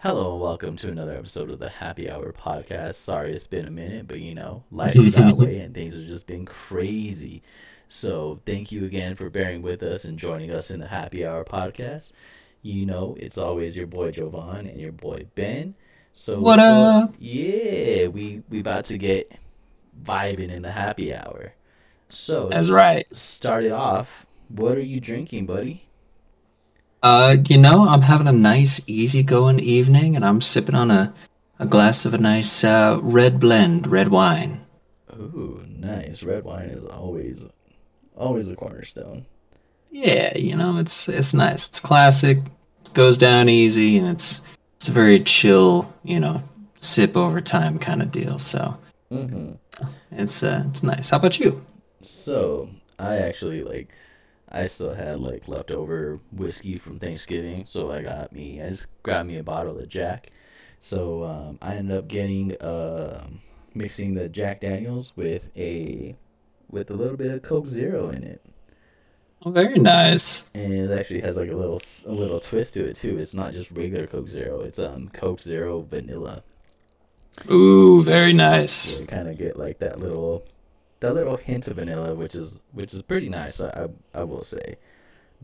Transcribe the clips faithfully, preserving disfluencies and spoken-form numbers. Hello and welcome to another episode of the Happy Hour podcast. Sorry it's been a minute, but you know, life is that way and things have just been crazy. So thank you again for bearing with us and joining us in the Happy Hour podcast. You know, it's always your boy Jovan and your boy Ben. So what up? So, yeah, we we about to get vibing in the Happy Hour. So that's right. Start it off. What are you drinking, buddy? Uh, you know, I'm having a nice, easygoing evening, and I'm sipping on a, a glass of a nice uh, red blend, red wine. Ooh, nice. Red wine is always, always a cornerstone. Yeah, you know, it's it's nice. It's classic. It goes down easy, and it's it's a very chill, you know, sip over time kind of deal. So mm-hmm. it's uh, it's nice. How about you? So I actually like. I still had like leftover whiskey from Thanksgiving, so I got me. I just grabbed me a bottle of Jack. So um, I ended up getting uh, mixing the Jack Daniels with a with a little bit of Coke Zero in it. Oh, very nice. And it actually has like a little a little twist to it too. It's not just regular Coke Zero. It's um Coke Zero Vanilla. Ooh, very nice. So you kind of get like that little. That little hint of vanilla, which is which is pretty nice, I I will say,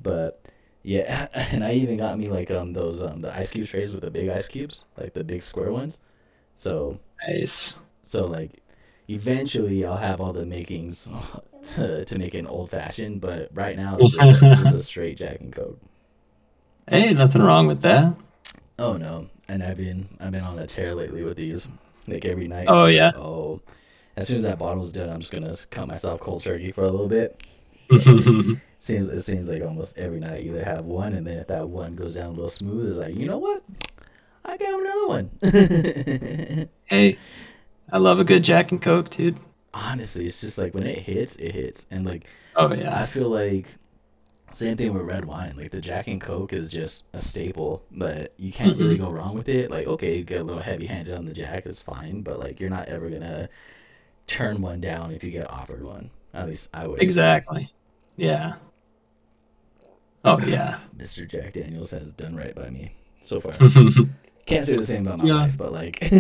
but yeah, and I even got me like um those um the ice cube trays with the big ice cubes, like the big square ones. So nice. So like, eventually I'll have all the makings to to make an old fashioned, but right now it's just, just a straight Jack and Coke. Hey, nothing wrong with that. Oh no, and I've been I've been on a tear lately with these, like every night. Oh yeah. Oh. As soon as that bottle's done, I'm just gonna cut myself cold turkey for a little bit. it seems it seems like almost every night I either have one, and then if that one goes down a little smooth, it's like, you know what, I got another one. Hey, I love a good Jack and Coke, dude. Honestly, it's just like when it hits, it hits, and like, oh yeah, I feel like same thing with red wine. Like the Jack and Coke is just a staple, but you can't mm-hmm. really go wrong with it. Like okay, you get a little heavy-handed on the Jack, it's fine, but like you're not ever gonna turn one down if you get offered one. At least I would. Exactly. Yeah. Oh yeah. Mister Jack Daniels has done right by me so far. Can't say the same about my yeah. wife, but like.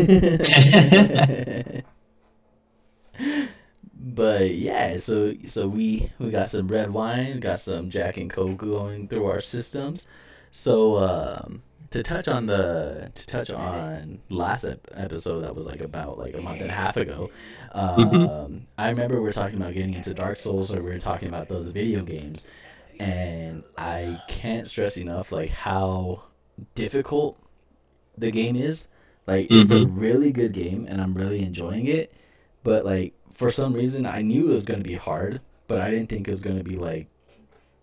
But yeah, so so we we got some red wine, got some Jack and Coke going through our systems. So um, to touch on the to touch on last ep- episode that was like about like a month and a half ago, um, mm-hmm. I remember we were talking about getting into Dark Souls, or we were talking about those video games, and I can't stress enough like how difficult the game is. Like mm-hmm. it's a really good game, and I'm really enjoying it. But like for some reason, I knew it was going to be hard, but I didn't think it was going to be like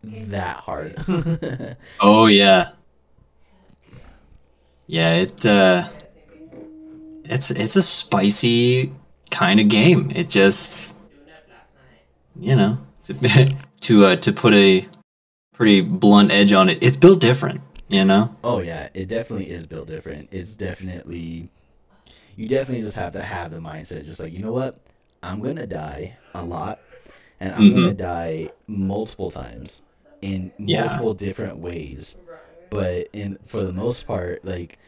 that hard. Oh yeah. Yeah, it uh, it's it's a spicy kind of game. It just, you know, to uh, to put a pretty blunt edge on it, it's built different, you know? Oh yeah, it definitely is built different. It's definitely, you definitely just have to have the mindset, just like, you know what, I'm gonna die a lot, and I'm mm-hmm. gonna die multiple times in multiple yeah. different ways. But in for the most part, like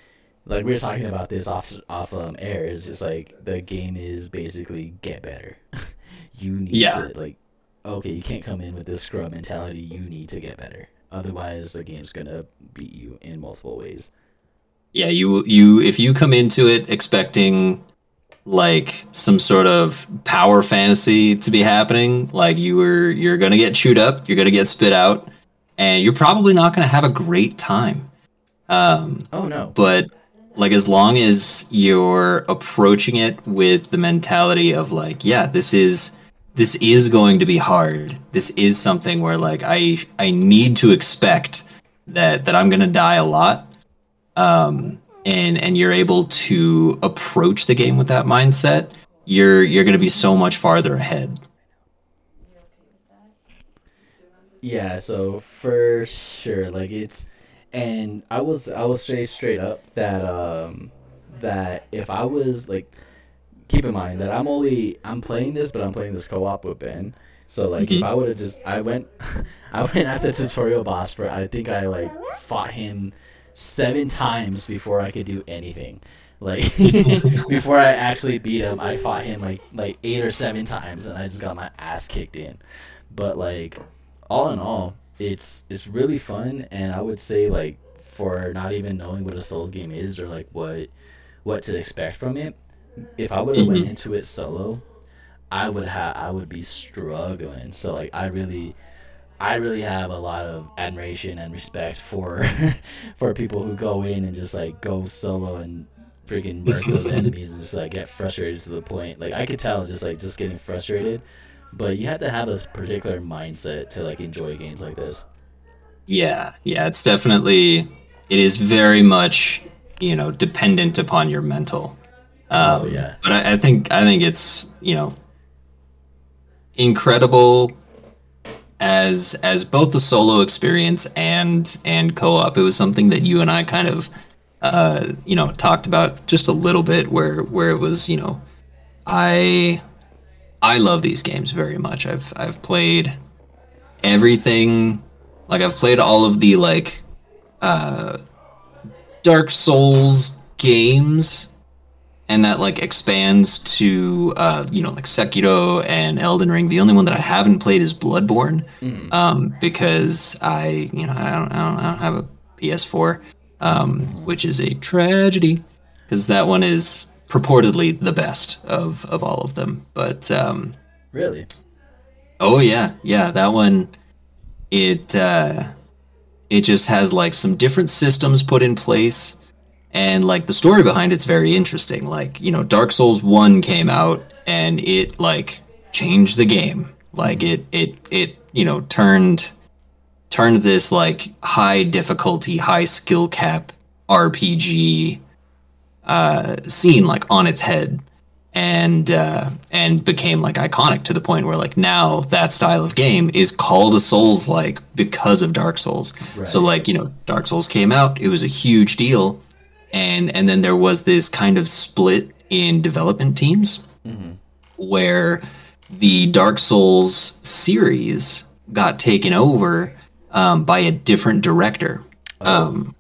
like we were talking about this off off um, air, it's just like the game is basically get better. You need yeah. to like, okay, you can't come in with this scrub mentality. You need to get better, otherwise the game's gonna beat you in multiple ways. Yeah, you you if you come into it expecting like some sort of power fantasy to be happening, like you were you're gonna get chewed up, you're gonna get spit out. And you're probably not going to have a great time. Um, oh, no. But, like, as long as you're approaching it with the mentality of, like, yeah, this is this is going to be hard. This is something where, like, I I need to expect that, that I'm going to die a lot. Um, and and you're able to approach the game with that mindset, you're you're going to be so much farther ahead. Yeah, so for sure, like it's, and I was I will say straight up that um that if I was like, keep in mind that I'm only I'm playing this, but I'm playing this co-op with Ben, So like if I would have just I went I went at the tutorial boss for I think I like fought him seven times before I could do anything. Like before I actually beat him, I fought him like like eight or seven times and I just got my ass kicked in. But like all in all, it's it's really fun, and I would say like for not even knowing what a Souls game is or like what what to expect from it, if I would have mm-hmm. went into it solo, I would have I would be struggling. So like I really I really have a lot of admiration and respect for for people who go in and just like go solo and freaking murk those enemies and just like get frustrated to the point. Like I could tell just like just getting frustrated, but you have to have a particular mindset to like enjoy games like this. Yeah, yeah, it's definitely it is very much, you know, dependent upon your mental. Um, oh, yeah. But I, I think I think it's, you know, incredible as as both the solo experience and and co-op. It was something that you and I kind of uh, you know talked about just a little bit, where where it was, you know, I I love these games very much. I've I've played everything, like I've played all of the like uh, Dark Souls games. And that like expands to uh, you know like Sekiro and Elden Ring. The only one that I haven't played is Bloodborne, mm. um, because I you know I don't I don't, I don't have a P S four, um, which is a tragedy, because that one is purportedly the best of, of all of them. But um, really, oh yeah, yeah, that one it uh, it just has like some different systems put in place. And, like, the story behind it's very interesting. Like, you know, Dark Souls one came out, and it, like, changed the game. Like, it, it, it you know, turned turned this, like, high difficulty, high skill cap R P G uh, scene, like, on its head. And, uh, and became, like, iconic to the point where, like, now that style of game is called a Souls-like because of Dark Souls. Right. So, like, you know, Dark Souls came out. It was a huge deal. And and then there was this kind of split in development teams mm-hmm. where the Dark Souls series got taken over um, by a different director. Oh. Um,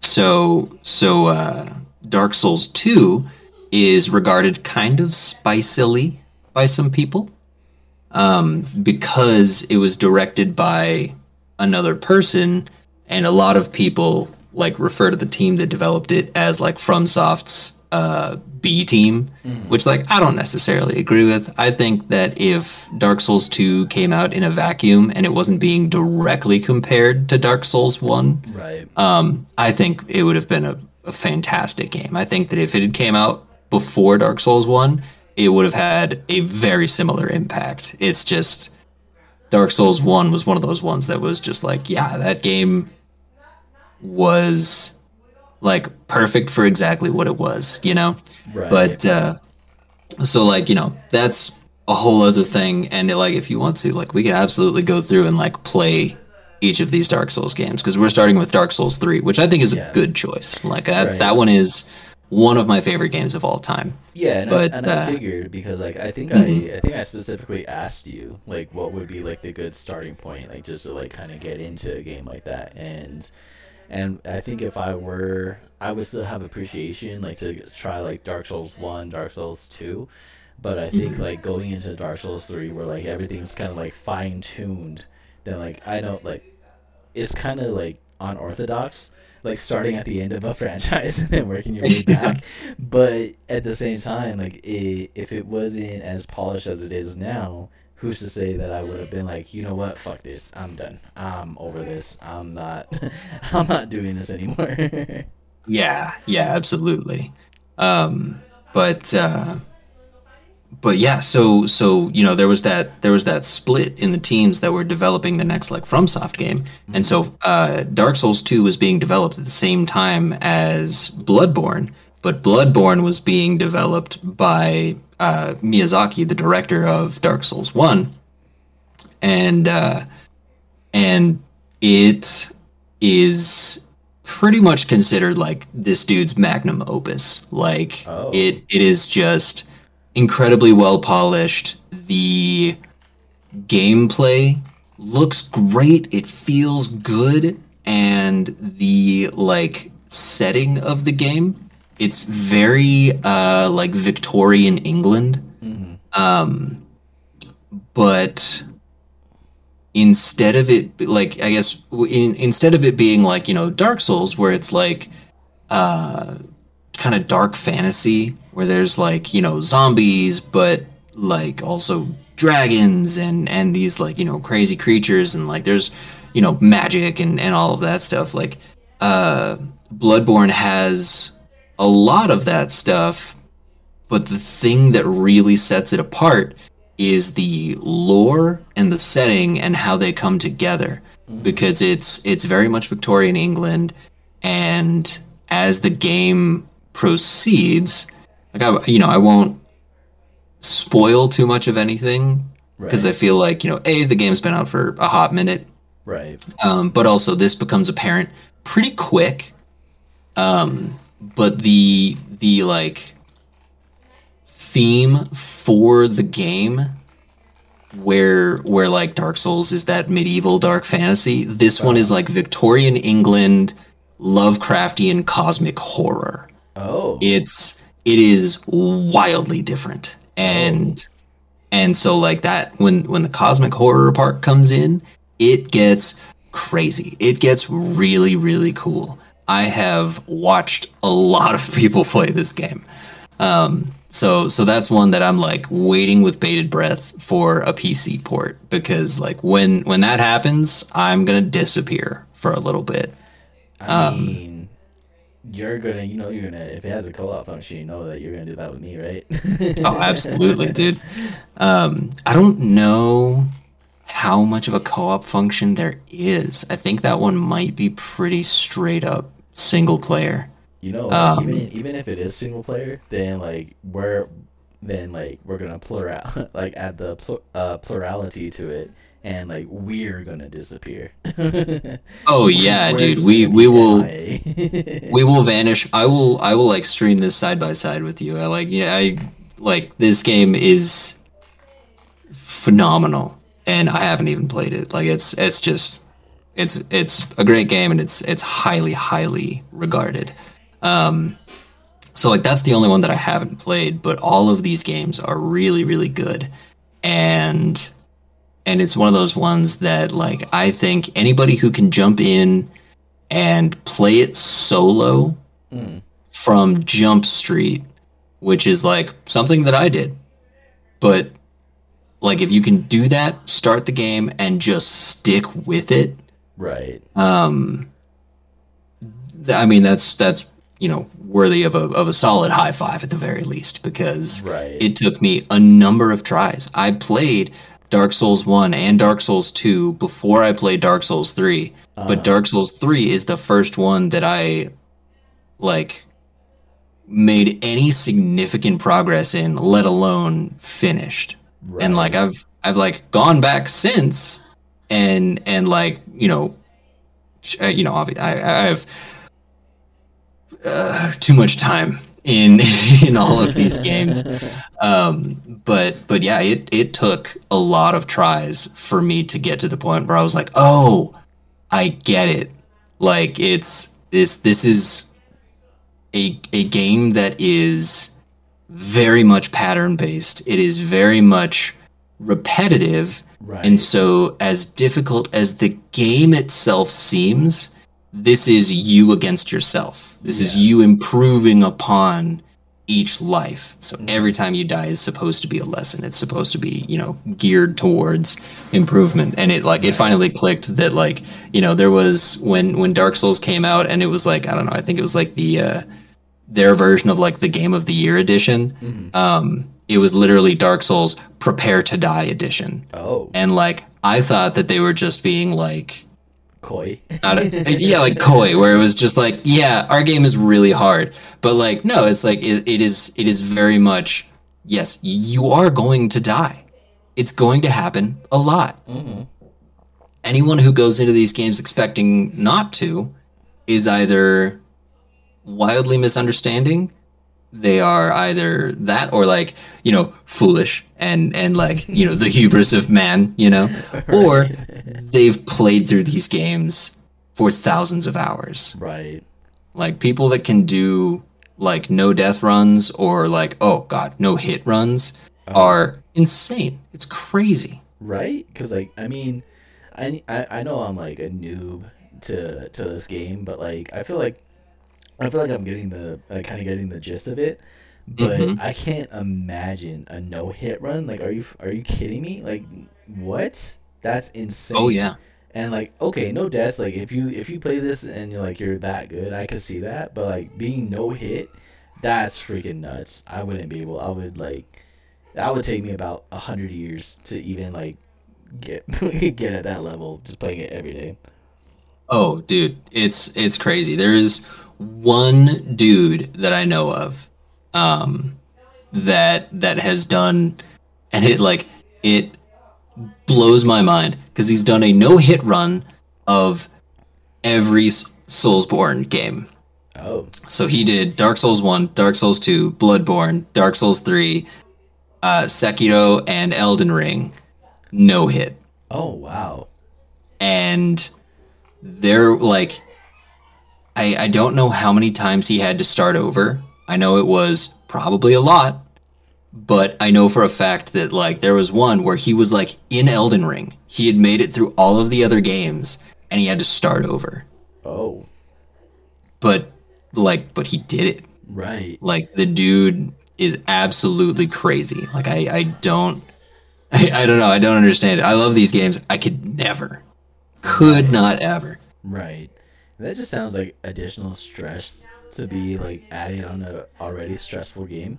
so so uh, Dark Souls two is regarded kind of spicily by some people um, because it was directed by another person, and a lot of people like refer to the team that developed it as like FromSoft's uh, B team, mm. which like I don't necessarily agree with. I think that if Dark Souls two came out in a vacuum and it wasn't being directly compared to Dark Souls one, right? Um, I think it would have been a, a fantastic game. I think that if it had came out before Dark Souls one, it would have had a very similar impact. It's just Dark Souls one was one of those ones that was just like, yeah, that game was like perfect for exactly what it was, you know? Right. But uh so like, you know, that's a whole other thing, and it, like if you want to, like we can absolutely go through and like play each of these Dark Souls games, because we're starting with Dark Souls three, which I think is yeah. a good choice. Like I, right. that one is one of my favorite games of all time. Yeah, and, but, I, and uh, I figured, because like I think mm-hmm. I I think I specifically asked you like what would be like the good starting point, like just to like kind of get into a game like that. And And I think if I were, I would still have appreciation, like, to try, like, Dark Souls one, Dark Souls two. But I think, like, going into Dark Souls three, where, like, everything's kind of, like, fine-tuned, then, like, I don't, like, it's kind of, like, unorthodox, like, starting at the end of a franchise and then working your way back. But at the same time, like, it, if it wasn't as polished as it is now, who's to say that I would have been like, you know what, fuck this, I'm done, I'm over this, I'm not, I'm not doing this anymore. yeah, yeah, absolutely. Um, but, uh, but yeah, so, so you know, there was that, there was that split in the teams that were developing the next like FromSoft game, mm-hmm. and so uh, Dark Souls two was being developed at the same time as Bloodborne, but Bloodborne was being developed by Uh, Miyazaki, the director of Dark Souls one, and uh, and it is pretty much considered like this dude's magnum opus. Like oh. it, it is just incredibly well polished. The gameplay looks great, it feels good, and the like setting of the game, it's very uh like Victorian England. Mm-hmm. Um but instead of it like I guess in, instead of it being like, you know, Dark Souls where it's like uh kind of dark fantasy where there's like, you know, zombies but like also dragons and and these like, you know, crazy creatures and like there's, you know, magic and and all of that stuff, like uh Bloodborne has a lot of that stuff, but the thing that really sets it apart is the lore and the setting and how they come together. Mm-hmm. Because it's it's very much Victorian England, and as the game proceeds, like I, you know, I won't spoil too much of anything because right. I feel like, you know, A, the game's been out for a hot minute, right? Um, but also this becomes apparent pretty quick. Um, but the the like theme for the game, where where like Dark Souls is that medieval dark fantasy, this oh. one is like Victorian England, Lovecraftian cosmic horror. Oh, it's it is wildly different. And and so like that, when when the cosmic horror part comes in, it gets crazy. It gets really, really cool. I have watched a lot of people play this game. Um, so so that's one that I'm like waiting with bated breath for a P C port, because like when when that happens, I'm gonna disappear for a little bit. I um, mean, you're gonna, you know, you're gonna, if it has a co-op function, you know that you're gonna do that with me, right? Oh, absolutely, dude. Um, I don't know how much of a co-op function there is. I think that one might be pretty straight up single player. You know, um, even even if it is single player, then like we're then like we're gonna plural like add the pl- uh, plurality to it. And like we're gonna disappear. Oh yeah, we're dude. We we will we will vanish. I will I will like stream this side by side with you. I like yeah, I like this game is phenomenal and I haven't even played it. Like it's it's just it's it's a great game, and it's it's highly, highly regarded. Um so like that's the only one that I haven't played, but all of these games are really, really good. And And it's one of those ones that, like, I think anybody who can jump in and play it solo mm. from Jump Street, which is, like, something that I did. But, like, if you can do that, start the game, and just stick with it. Right. Um. Th- I mean, that's, that's you know, worthy of a of a solid high five at the very least, because right. it took me a number of tries. I played Dark Souls one and Dark Souls two before I played Dark Souls three. Uh-huh. But Dark Souls three is the first one that I, like, made any significant progress in, let alone finished. Right. And, like, I've, I've like, gone back since, and, and like, you know, you know, I, I have uh, too much time in in all of these games. Um, but but yeah, it, it took a lot of tries for me to get to the point where I was like, oh, I get it. Like it's this this is a a game that is very much pattern based. It is very much repetitive. Right. And so as difficult as the game itself seems, this is you against yourself. This yeah. is you improving upon each life. So mm-hmm. every time you die is supposed to be a lesson. It's supposed to be, you know, geared towards improvement. And it like right. it finally clicked that, like, you know, there was when when Dark Souls came out, and it was like, I don't know, I think it was like the uh, their version of like the Game of the Year edition. Mm-hmm. Um, it was literally Dark Souls Prepare to Die edition. Oh. And like I thought that they were just being like coy. Yeah, like coy, where it was just like, yeah, our game is really hard, but like, no, it's like it, it is it is very much, yes, you are going to die, it's going to happen a lot. Mm-hmm. Anyone who goes into these games expecting not to is either wildly misunderstanding they are either that or like, you know, foolish and, and like, you know, the hubris of man, you know, right. Or they've played through these games for thousands of hours. Right. Like people that can do like no death runs or like, oh God, no hit runs oh. are insane. It's crazy. Right. Cause like, I mean, I, I know I'm like a noob to, to this game, but like, I feel like, I feel like I'm getting the uh, kind of getting the gist of it, but mm-hmm. I can't imagine a no hit run. Like, are you are you kidding me? Like, what? That's insane. Oh yeah. And like, okay, no deaths. Like, if you if you play this and you're like you're that good, I could see that. But like being no hit, that's freaking nuts. I wouldn't be able. I would like, that would take me about a hundred years to even like get get at that level. Just playing it every day. Oh, dude, it's it's crazy. There is one dude that I know of um, that that has done, and it like it blows my mind because he's done a no hit run of every Soulsborne game. Oh, so he did Dark Souls one, Dark Souls two, Bloodborne, Dark Souls three, uh, Sekiro, and Elden Ring, no hit. Oh wow, and they're like. I, I don't know how many times he had to start over. I know it was probably a lot, but I know for a fact that like there was one where he was like in Elden Ring. He had made it through all of the other games and he had to start over. Oh. But like but he did it. Right. Like the dude is absolutely crazy. Like I, I don't I, I don't know, I don't understand it. I love these games. I could never. Could not ever. Right. That just sounds like additional stress to be like added on a already stressful game.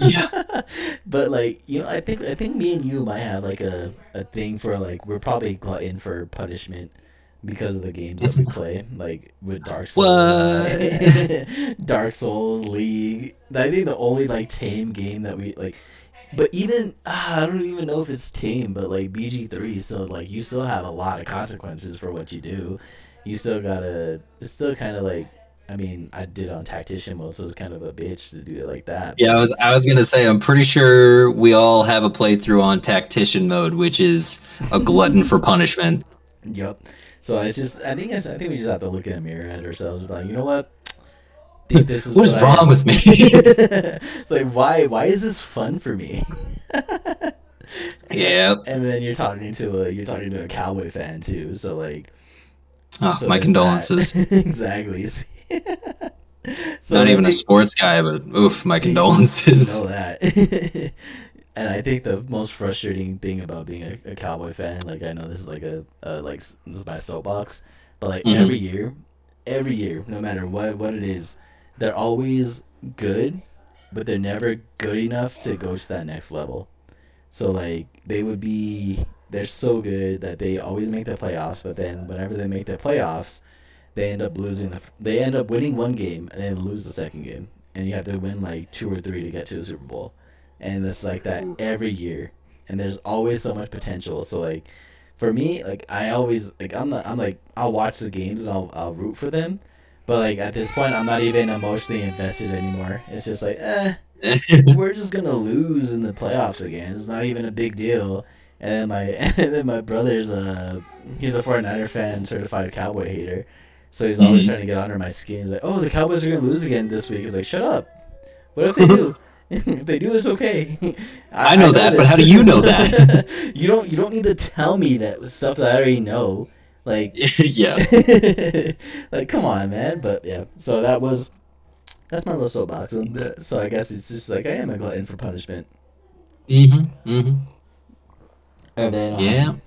Yeah. But like, you know, I think I think me and you might have like a, a thing for like we're probably glutton for punishment because of the games that we play, like with Dark Souls, Dark Souls, League. I think the only like tame game that we like, but even ah, I don't even know if it's tame, but like B G three, so like you still have a lot of consequences for what you do. You still gotta, it's still kind of like, I mean, I did on Tactician mode, so it's kind of a bitch to do it like that. Yeah, I was I was gonna say, I'm pretty sure we all have a playthrough on Tactician mode, which is a glutton for punishment. Yep. So it's just, I think I, I think we just have to look in the mirror at ourselves and be like, you know what? I think this is what is wrong with me? It's like, why, why is this fun for me? Yeah. And then you're talking to a, you're talking to a cowboy fan too, so like. Oh, so my condolences. Exactly. So not even think, a sports guy, but oof, my so condolences. You know that. And I think the most frustrating thing about being a, a Cowboy fan, like I know this is like a, a like this is my soapbox, but like mm-hmm. every year, every year, no matter what what it is, they're always good, but they're never good enough to go to that next level. So like they would be. They're so good that they always make the playoffs, but then whenever they make the playoffs, they end up losing. The, they end up winning one game and then lose the second game, and you have to win like two or three to get to the Super Bowl, and it's like that every year. And there's always so much potential. So like, for me, like I always like I'm not, I'm like I'll watch the games and I'll I'll root for them, but like at this point I'm not even emotionally invested anymore. It's just like eh, we're just gonna lose in the playoffs again. It's not even a big deal. And my and then my brother's uh he's a Fortnite fan, certified Cowboy hater, so he's always mm-hmm. trying to get under my skin. He's like, "Oh, the Cowboys are gonna lose again this week." He's like, "Shut up! What if they do? If they do, it's okay." I, I know I that, this. But how do you know that? you don't you don't need to tell me that stuff that I already know. Like yeah, like come on, man. But yeah, so that was that's my little soapbox. So I guess it's just like I am a glutton for punishment. Mm-hmm. Mm-hmm. And then yeah. on,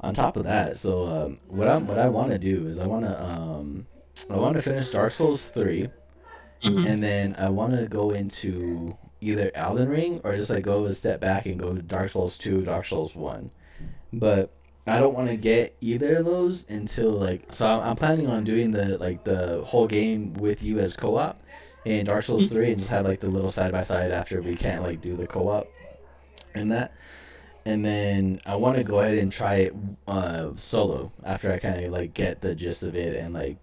on top of that, so um, what I what I want to do is I want to um I want to finish Dark Souls three, mm-hmm. and then I want to go into either Elden Ring or just like go a step back and go to Dark Souls two, Dark Souls one, but I don't want to get either of those until like so I'm, I'm planning on doing the like the whole game with you as co-op in Dark Souls three and just have like the little side by side after we can't like do the co-op and that. And then I want to go ahead and try it uh, solo after I kind of like get the gist of it and like,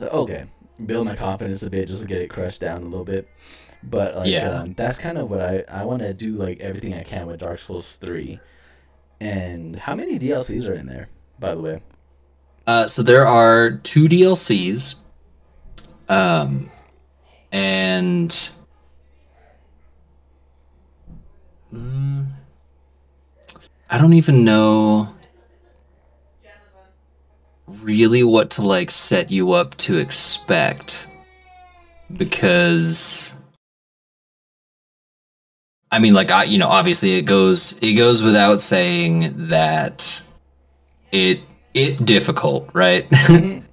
okay, build my confidence a bit just to get it crushed down a little bit. But like, yeah. um, that's kind of what I, I want to do, like everything I can with Dark Souls three. And how many D L Cs are in there, by the way? Uh, so there are two D L Cs. Um, and mm, I don't even know really what to like set you up to expect, because I mean, like, I, you know, obviously it goes, it goes without saying that it, it difficult, right? um,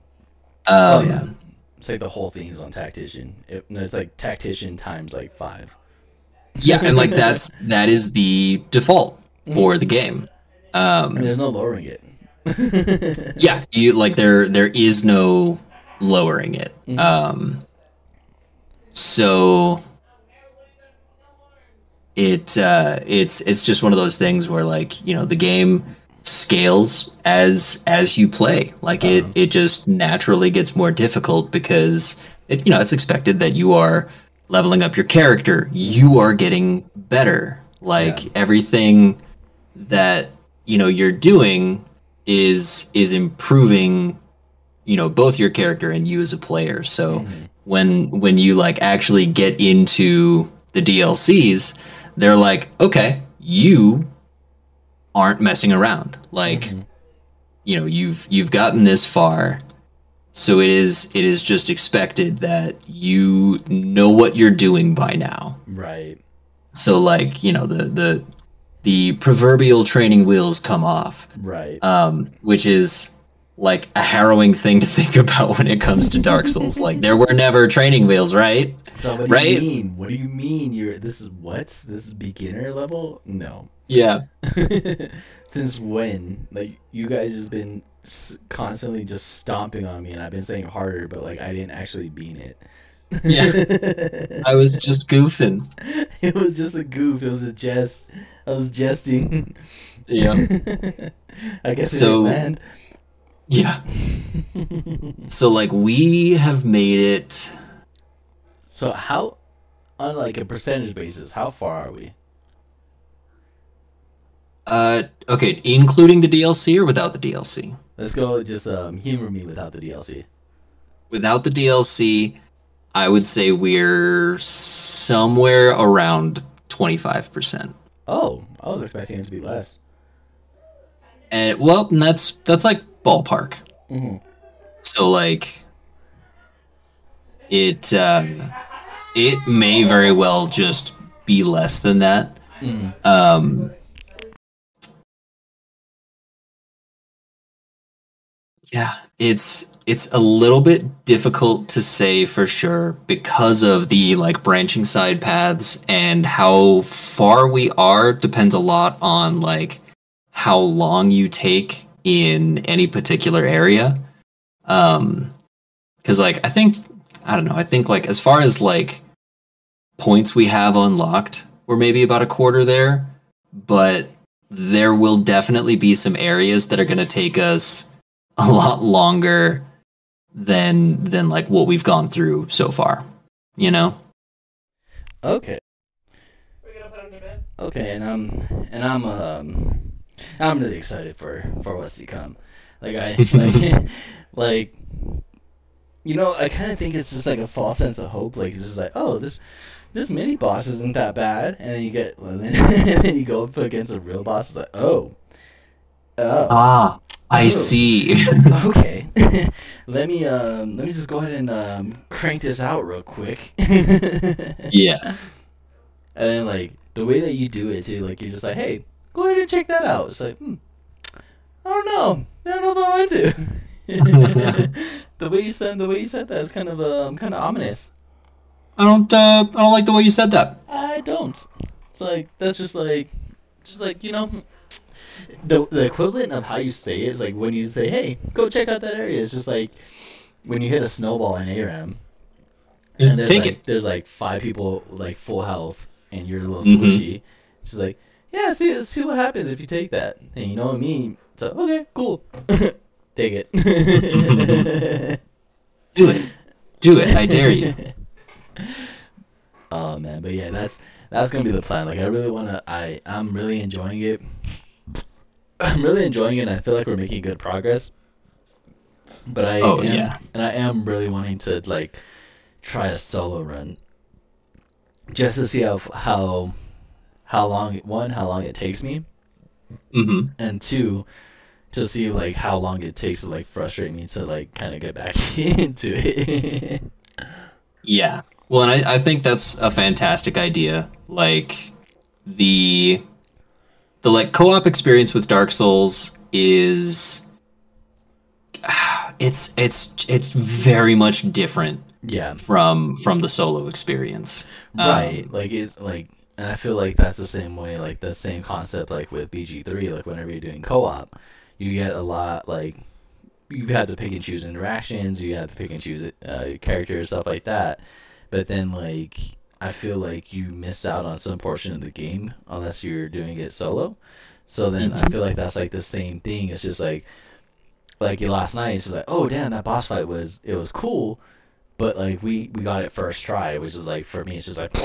oh, yeah. It's like the whole thing's on Tactician. It, it's like Tactician times like five. Yeah, and like that's that is the default for the game. Um, and there's no lowering it. yeah, you like there there is no lowering it. Mm-hmm. Um, so it uh, it's it's just one of those things where like, you know, the game scales as as you play, like it it just naturally gets more difficult because it, you know, it's expected that you are leveling up your character, you are getting better, like yeah. everything that, you know, you're doing is is improving, you know, both your character and you as a player. So mm-hmm. when when you like actually get into the D L Cs, they're like, okay, you aren't messing around, like mm-hmm. you know, you've you've gotten this far, so it is it is just expected that you know what you're doing by now, right? So like, you know, the the the proverbial training wheels come off, right? Um which is like a harrowing thing to think about when it comes to Dark Souls. Like, there were never training wheels, right? So what do right? you mean? What do you mean? You're this is what's this is beginner level? No. Yeah. Since when? Like, you guys just been s- constantly just stomping on me, and I've been saying harder, but like I didn't actually mean it. yeah. I was just goofing. It was just a goof. It was a jest. I was jesting. Yeah. I guess so. It didn't land. Yeah. So like we have made it. So how, on like a percentage basis, how far are we? Uh, okay, including the D L C or without the D L C? Let's go just um, humor me without the D L C. Without the D L C, I would say we're somewhere around twenty-five percent. Oh, I was expecting it to be less. And well, and that's that's like ballpark. Mm-hmm. So like it uh, it may very well just be less than that. Mm. Um Yeah, it's it's a little bit difficult to say for sure because of the like branching side paths, and how far we are depends a lot on like how long you take in any particular area. Um because like I think I don't know, I think like as far as like points we have unlocked, we're maybe about a quarter there, but there will definitely be some areas that are going to take us a lot longer than than like what we've gone through so far, you know. Okay. We're gonna put them to bed. Okay, and um and I'm um I'm really excited for, for what's to come. Like I, like, like, you know, I kind of think it's just like a false sense of hope. Like it's just like, oh, this this mini boss isn't that bad, and then you get, well, then, and then you go up against a real boss. It's like, oh, oh, ah, I oh. see. Okay, let me um, let me just go ahead and um, crank this out real quick. Yeah, and then like the way that you do it too, like you're just like, hey, go ahead and check that out. It's like, hmm, I don't know. I don't know if I want to. the way you said the way you said that is kind of um kind of ominous. I don't uh, I don't like the way you said that. I don't. It's like that's just like just like you know, the the equivalent of how you say it is like when you say, hey, go check out that area. It's just like when you hit a snowball in A R A M, and there's Take like, it. There's like five people like full health, and you're a little squishy. Mm-hmm. She's like, yeah, see, see what happens if you take that. And you know what I mean? So, okay, cool. Take it. Do it. Do it. I dare you. Oh, man. But, yeah, that's that's going to be the plan. Like, I really want to... I, I'm really enjoying it. I'm really enjoying it, and I feel like we're making good progress. But I oh, am... Yeah. And I am really wanting to, like, try a solo run. Just to see how... how How long, one, how long it takes me, mm-hmm. and two, to see, like, how long it takes to, like, frustrate me to, like, kind of get back into it. Yeah. Well, and I, I think that's a fantastic idea. Like, the, the like, co-op experience with Dark Souls is, it's, it's, it's very much different yeah. from, from the solo experience. Right. Um, like, it's, like... And I feel like that's the same way, like, the same concept, like, with B G three. Like, whenever you're doing co-op, you get a lot, like, you have to pick and choose interactions, you have to pick and choose uh, characters, stuff like that. But then, like, I feel like you miss out on some portion of the game unless you're doing it solo. So then mm-hmm. I feel like that's, like, the same thing. It's just, like, like, last night, it's just like, oh, damn, that boss fight was, it was cool. But, like, we, we got it first try, which is, like, for me, it's just, like,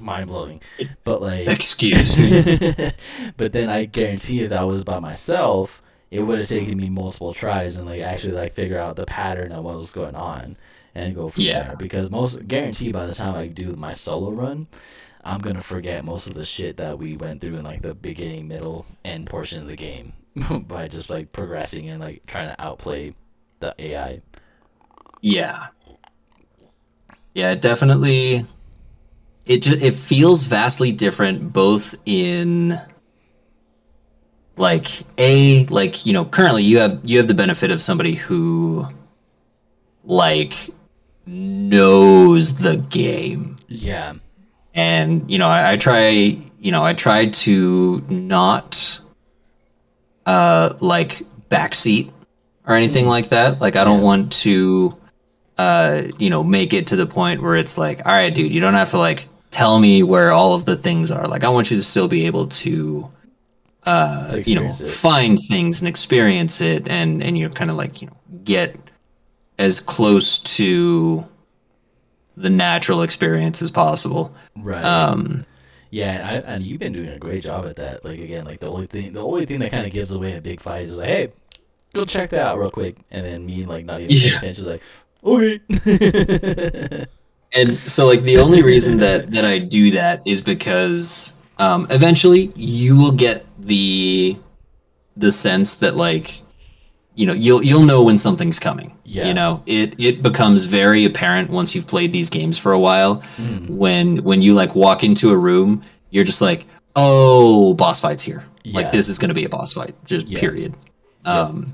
mind-blowing. But, like... Excuse me. But then I guarantee if that was by myself, it would have taken me multiple tries and, like, actually, like, figure out the pattern of what was going on and go from yeah. there. Because most... Guaranteed by the time I do my solo run, I'm going to forget most of the shit that we went through in, like, the beginning, middle, end portion of the game by just, like, progressing and, like, trying to outplay the A I. Yeah. Yeah, definitely. It ju- it feels vastly different, both in like a like you know currently you have you have the benefit of somebody who like knows the game. Yeah, and you know I, I try you know I try to not uh like backseat or anything like that. Like I don't yeah. want to. Uh, you know, make it to the point where it's like, all right, dude, you don't have to like tell me where all of the things are. Like, I want you to still be able to, uh, you know, it. find things and experience it, and and you know, kind of like you know, get as close to the natural experience as possible. Right. Um, yeah, I, and you've been doing a great job at that. Like again, like the only thing, the only thing that kind of gives away a big fight is like, hey, go check that out real quick, and then me like not even paying attention, like. Okay. And so like the only reason that that I do that is because um eventually you will get the the sense that like you know you'll you'll know when something's coming. Yeah. You know, it it becomes very apparent once you've played these games for a while. Mm. When when you like walk into a room, you're just like, "Oh, boss fight's here." Yeah. Like this is going to be a boss fight. Just yeah. period. Yeah. Um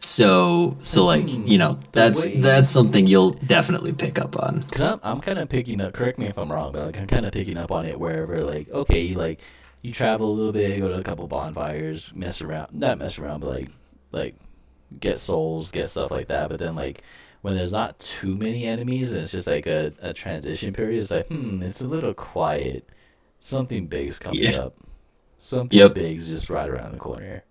So, so like, you know, that's that's something you'll definitely pick up on. Cause I'm, I'm kind of picking up, correct me if I'm wrong, but like I'm kind of picking up on it wherever, like, okay, like, you travel a little bit, go to a couple bonfires, mess around, not mess around, but like, like, get souls, get stuff like that, but then like, when there's not too many enemies, and it's just like a, a transition period, it's like, hmm, it's a little quiet, something big's coming yeah. up, something yep. big's just right around the corner.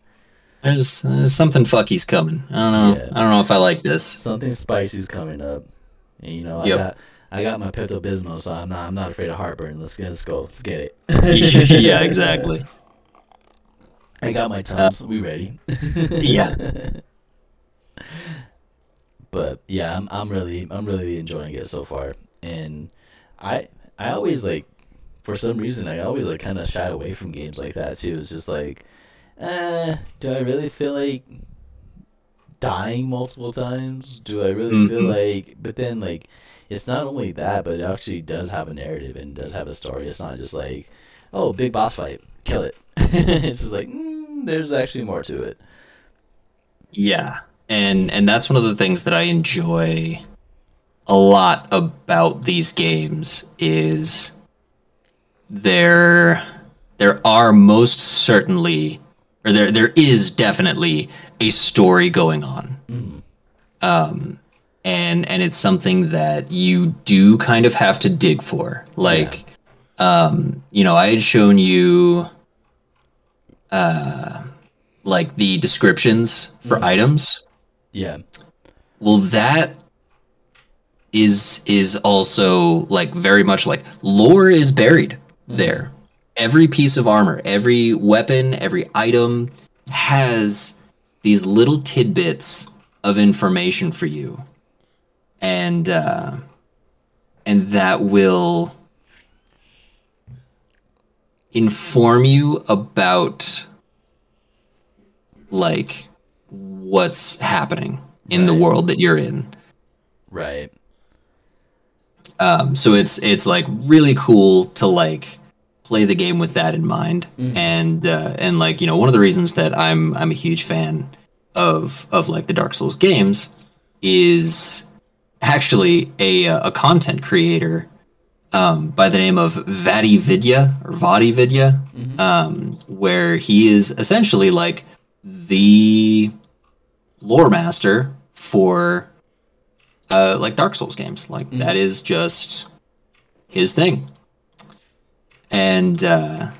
There's, there's something fucky's coming. I don't know. Yeah. I don't know if I like this. Something spicy's coming up. And, you know, I yep. got I got my Pepto-Bismol, so I'm not I'm not afraid of heartburn. Let's get let's go. Let's get it. Yeah, exactly. I got my Tums. Uh, we ready? Yeah. But yeah, I'm I'm really I'm really enjoying it so far, and I I always like for some reason I always like kind of shy away from games like that too. It's just like. Uh, do I really feel like dying multiple times? Do I really mm-hmm. feel like... But then, like, it's not only that, but it actually does have a narrative and does have a story. It's not just like, oh, big boss fight, kill it. It's just like, mm, there's actually more to it. Yeah, and and that's one of the things that I enjoy a lot about these games is there, there are most certainly... Or there, there is definitely a story going on, mm. um, and and it's something that you do kind of have to dig for. Like, yeah. um, you know, I had shown you, uh, like the descriptions for mm. items. Yeah. Well, that is is also like very much like lore is buried there. Every piece of armor, every weapon, every item has these little tidbits of information for you, and uh, and that will inform you about like what's happening in right. the world that you're in. Right. Um, so it's it's like really cool to like play the game with that in mind, mm. and uh, and like you know one of the reasons that I'm I'm a huge fan of of like the Dark Souls games is actually a a content creator um, by the name of Vadi Vidya or Vadi Vidya, mm-hmm. um, where he is essentially like the lore master for uh, like Dark Souls games. Like mm. that is just his thing. And, uh,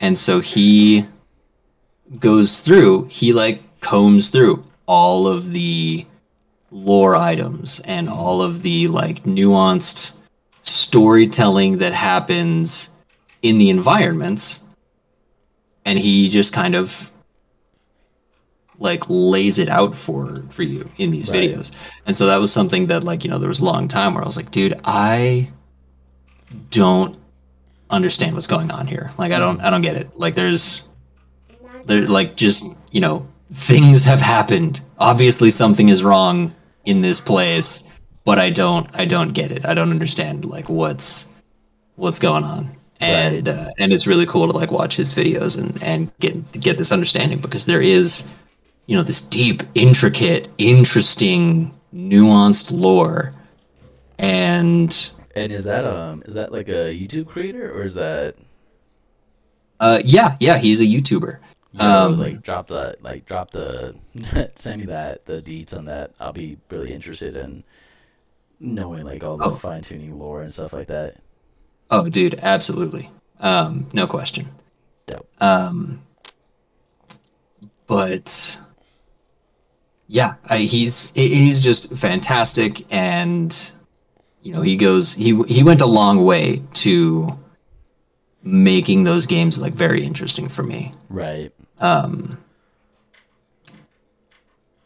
and so he goes through, he like combs through all of the lore items and all of the like nuanced storytelling that happens in the environments. And he just kind of like lays it out for, for you in these right. videos. And so that was something that like, you know, there was a long time where I was like, dude, I don't understand what's going on here. Like, I don't, I don't get it. Like there's there like, just, you know, things have happened. Obviously something is wrong in this place, but I don't, I don't get it. I don't understand like what's, what's going on. And, right. uh, and it's really cool to like watch his videos and, and get, get this understanding, because there is, you know, this deep, intricate, interesting, nuanced lore. And, and is that, um, is that like a YouTube creator or is that? Uh, yeah, yeah. He's a YouTuber. You know, um, like drop the, like drop the, send me that, the deets on that. I'll be really interested in knowing like all the oh. fine tuning lore and stuff like that. Oh dude. Absolutely. Um, no question. Dope. Um, but yeah, I, he's, he's just fantastic. And you know, he goes, he, he went a long way to making those games like very interesting for me. Right. Um,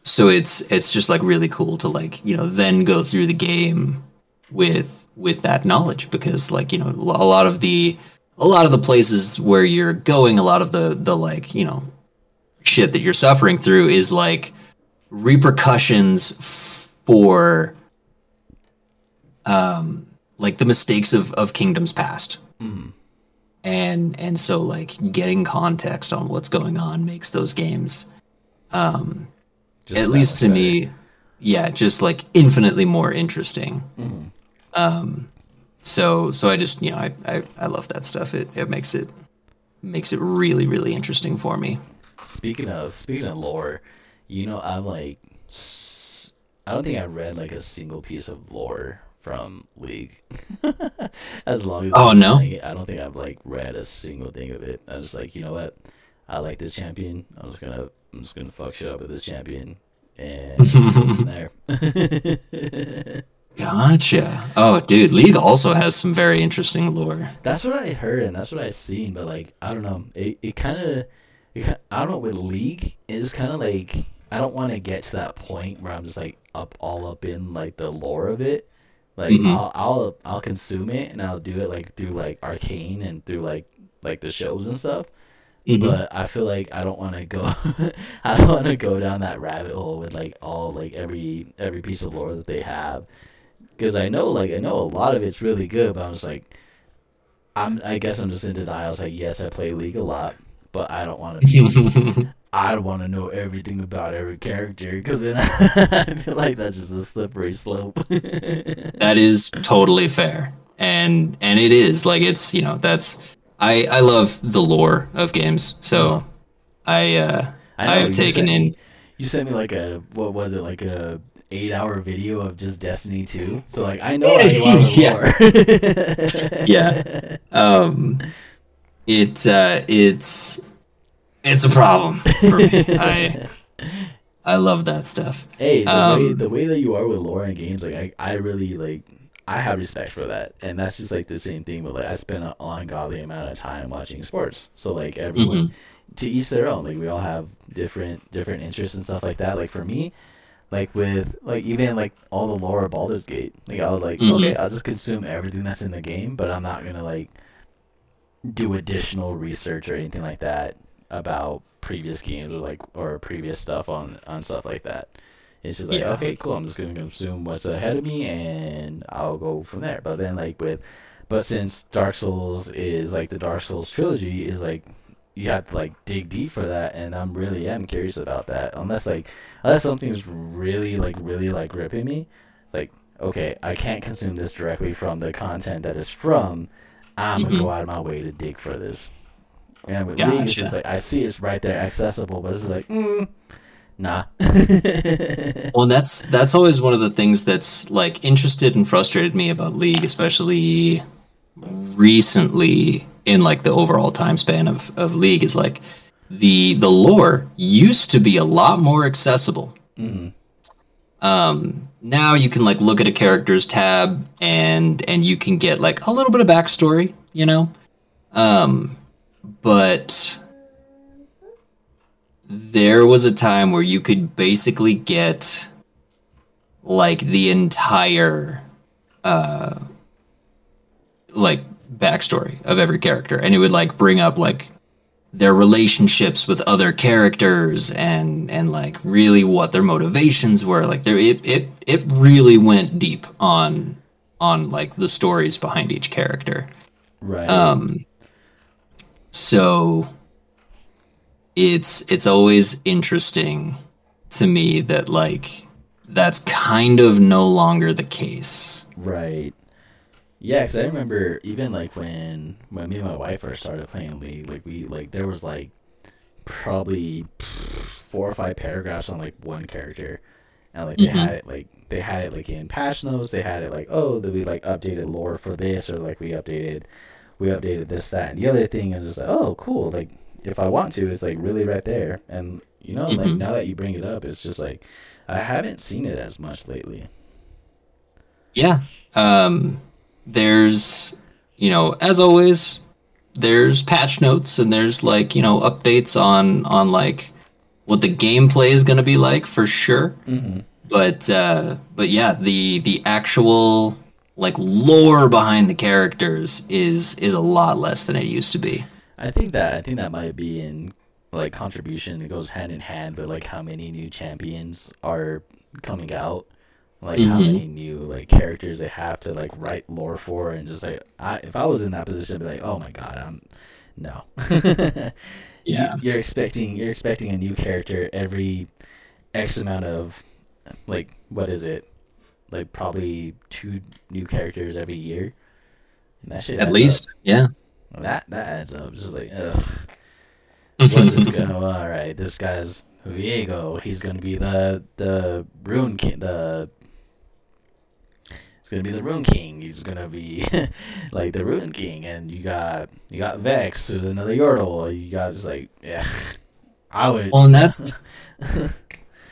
so it's, it's just like really cool to like, you know, then go through the game with, with that knowledge, because like, you know, a lot of the, a lot of the places where you're going, a lot of the, the like, you know, shit that you're suffering through is like repercussions for, um, like the mistakes of, of kingdoms past. Mm-hmm. And, and so like getting context on what's going on makes those games, um, just at least to me, yeah, just like infinitely more interesting. Mm-hmm. Um, so, so I just, you know, I, I, I love that stuff. It, it makes it, makes it really, really interesting for me. Speaking of, speaking of lore, you know, I'm like, I don't think I read like a single piece of lore from League as long as oh I'm no playing it, I don't think I've like read a single thing of it. I was like, you know what, I like this champion, I'm just gonna I'm just gonna fuck shit up with this champion and from there. Gotcha. Oh dude, League also has some very interesting lore. That's what I heard and that's what I seen, but like I don't know, it, it kind of I don't know with League is kind of like I don't want to get to that point where I'm just like up all up in like the lore of it. Like mm-hmm. I'll, I'll I'll consume it and I'll do it like through like Arcane and through like like the shows and stuff. Mm-hmm. But I feel like I don't want to go I don't want to go down that rabbit hole with like all like every every piece of lore that they have, because I know like I know a lot of it's really good. But I'm just like I'm I guess I'm just in denial. It's like yes, I play League a lot, but I don't want to. I don't want to know everything about every character, because then I feel like that's just a slippery slope. That is totally fair, and and it is like it's you know that's I I love the lore of games, so I uh, I, I have taken sent, in. You sent me like a what was it like a eight hour video of just Destiny two, so like I know I love yeah lore. yeah um it uh, it's. It's a problem for me. I I love that stuff. Hey, the, um, way, the way that you are with lore in games, like I, I really like. I have respect for that, and that's just like the same thing. But like, I spend an ungodly amount of time watching sports, so like everyone, mm-hmm. to each their own. Like we all have different different interests and stuff like that. Like for me, like with like even like all the lore of Baldur's Gate, like I was like, mm-hmm. okay, I'll just consume everything that's in the game, but I'm not gonna like do additional research or anything like that about previous games or like or previous stuff on on stuff like that. It's just like, yeah. okay, cool, I'm just going to consume what's ahead of me, and I'll go from there. But then, like, with... But since Dark Souls is, like, the Dark Souls trilogy is, like, you have to, like, dig deep for that, and I'm really am curious about that. Unless, like, unless something's really, like, really, like, gripping me, it's like, okay, I can't consume this directly from the content that it's from. I'm going to mm-hmm. go out of my way to dig for this. And with gotcha. League, it's just like, I see it's right there accessible, but it's like, mm nah. Well, that's that's always one of the things that's like interested and frustrated me about League, especially recently in like the overall time span of, of League, is like the the lore used to be a lot more accessible. Mm-hmm. Um, now you can like look at a character's tab and and you can get like a little bit of backstory, you know. Um, but there was a time where you could basically get like the entire uh like backstory of every character, and it would like bring up like their relationships with other characters and and like really what their motivations were. Like there it it, it really went deep on on like the stories behind each character. Right. Um so It's it's always interesting to me that like that's kind of no longer the case. Right. Yeah, because I remember even like when when me and my wife first started playing League, like we like there was like probably four or five paragraphs on like one character, and like they mm-hmm. had it like they had it like in patch notes. They had it like, oh, that we like updated lore for this, or like we updated we updated this, that, and the other thing. And just like, oh, cool, like. If I want to, it's like really right there. And you know, mm-hmm. like now that you bring it up, it's just like I haven't seen it as much lately. Yeah. Um there's, you know, as always, there's patch notes and there's like, you know, updates on on like what the gameplay is going to be like for sure. Mm-hmm. But uh but yeah, the the actual like lore behind the characters is is a lot less than it used to be. I think that I think that might be in like contribution. It goes hand in hand with like how many new champions are coming out, like mm-hmm. how many new like characters they have to like write lore for, and just like I, if I was in that position, I'd be like, oh my god, I'm no. Yeah, you, you're expecting you're expecting a new character every X amount of like what is it like probably two new characters every year, and that shit at least up. Yeah. That that adds up. It's just like, ugh. What's this gonna? All right, this guy's Viego. He's gonna be the the Rune King. The he's gonna be the Rune King. He's gonna be like the Rune King. And you got you got Vex, who's another Yordle. You got just like, yeah. I would. Well, and that's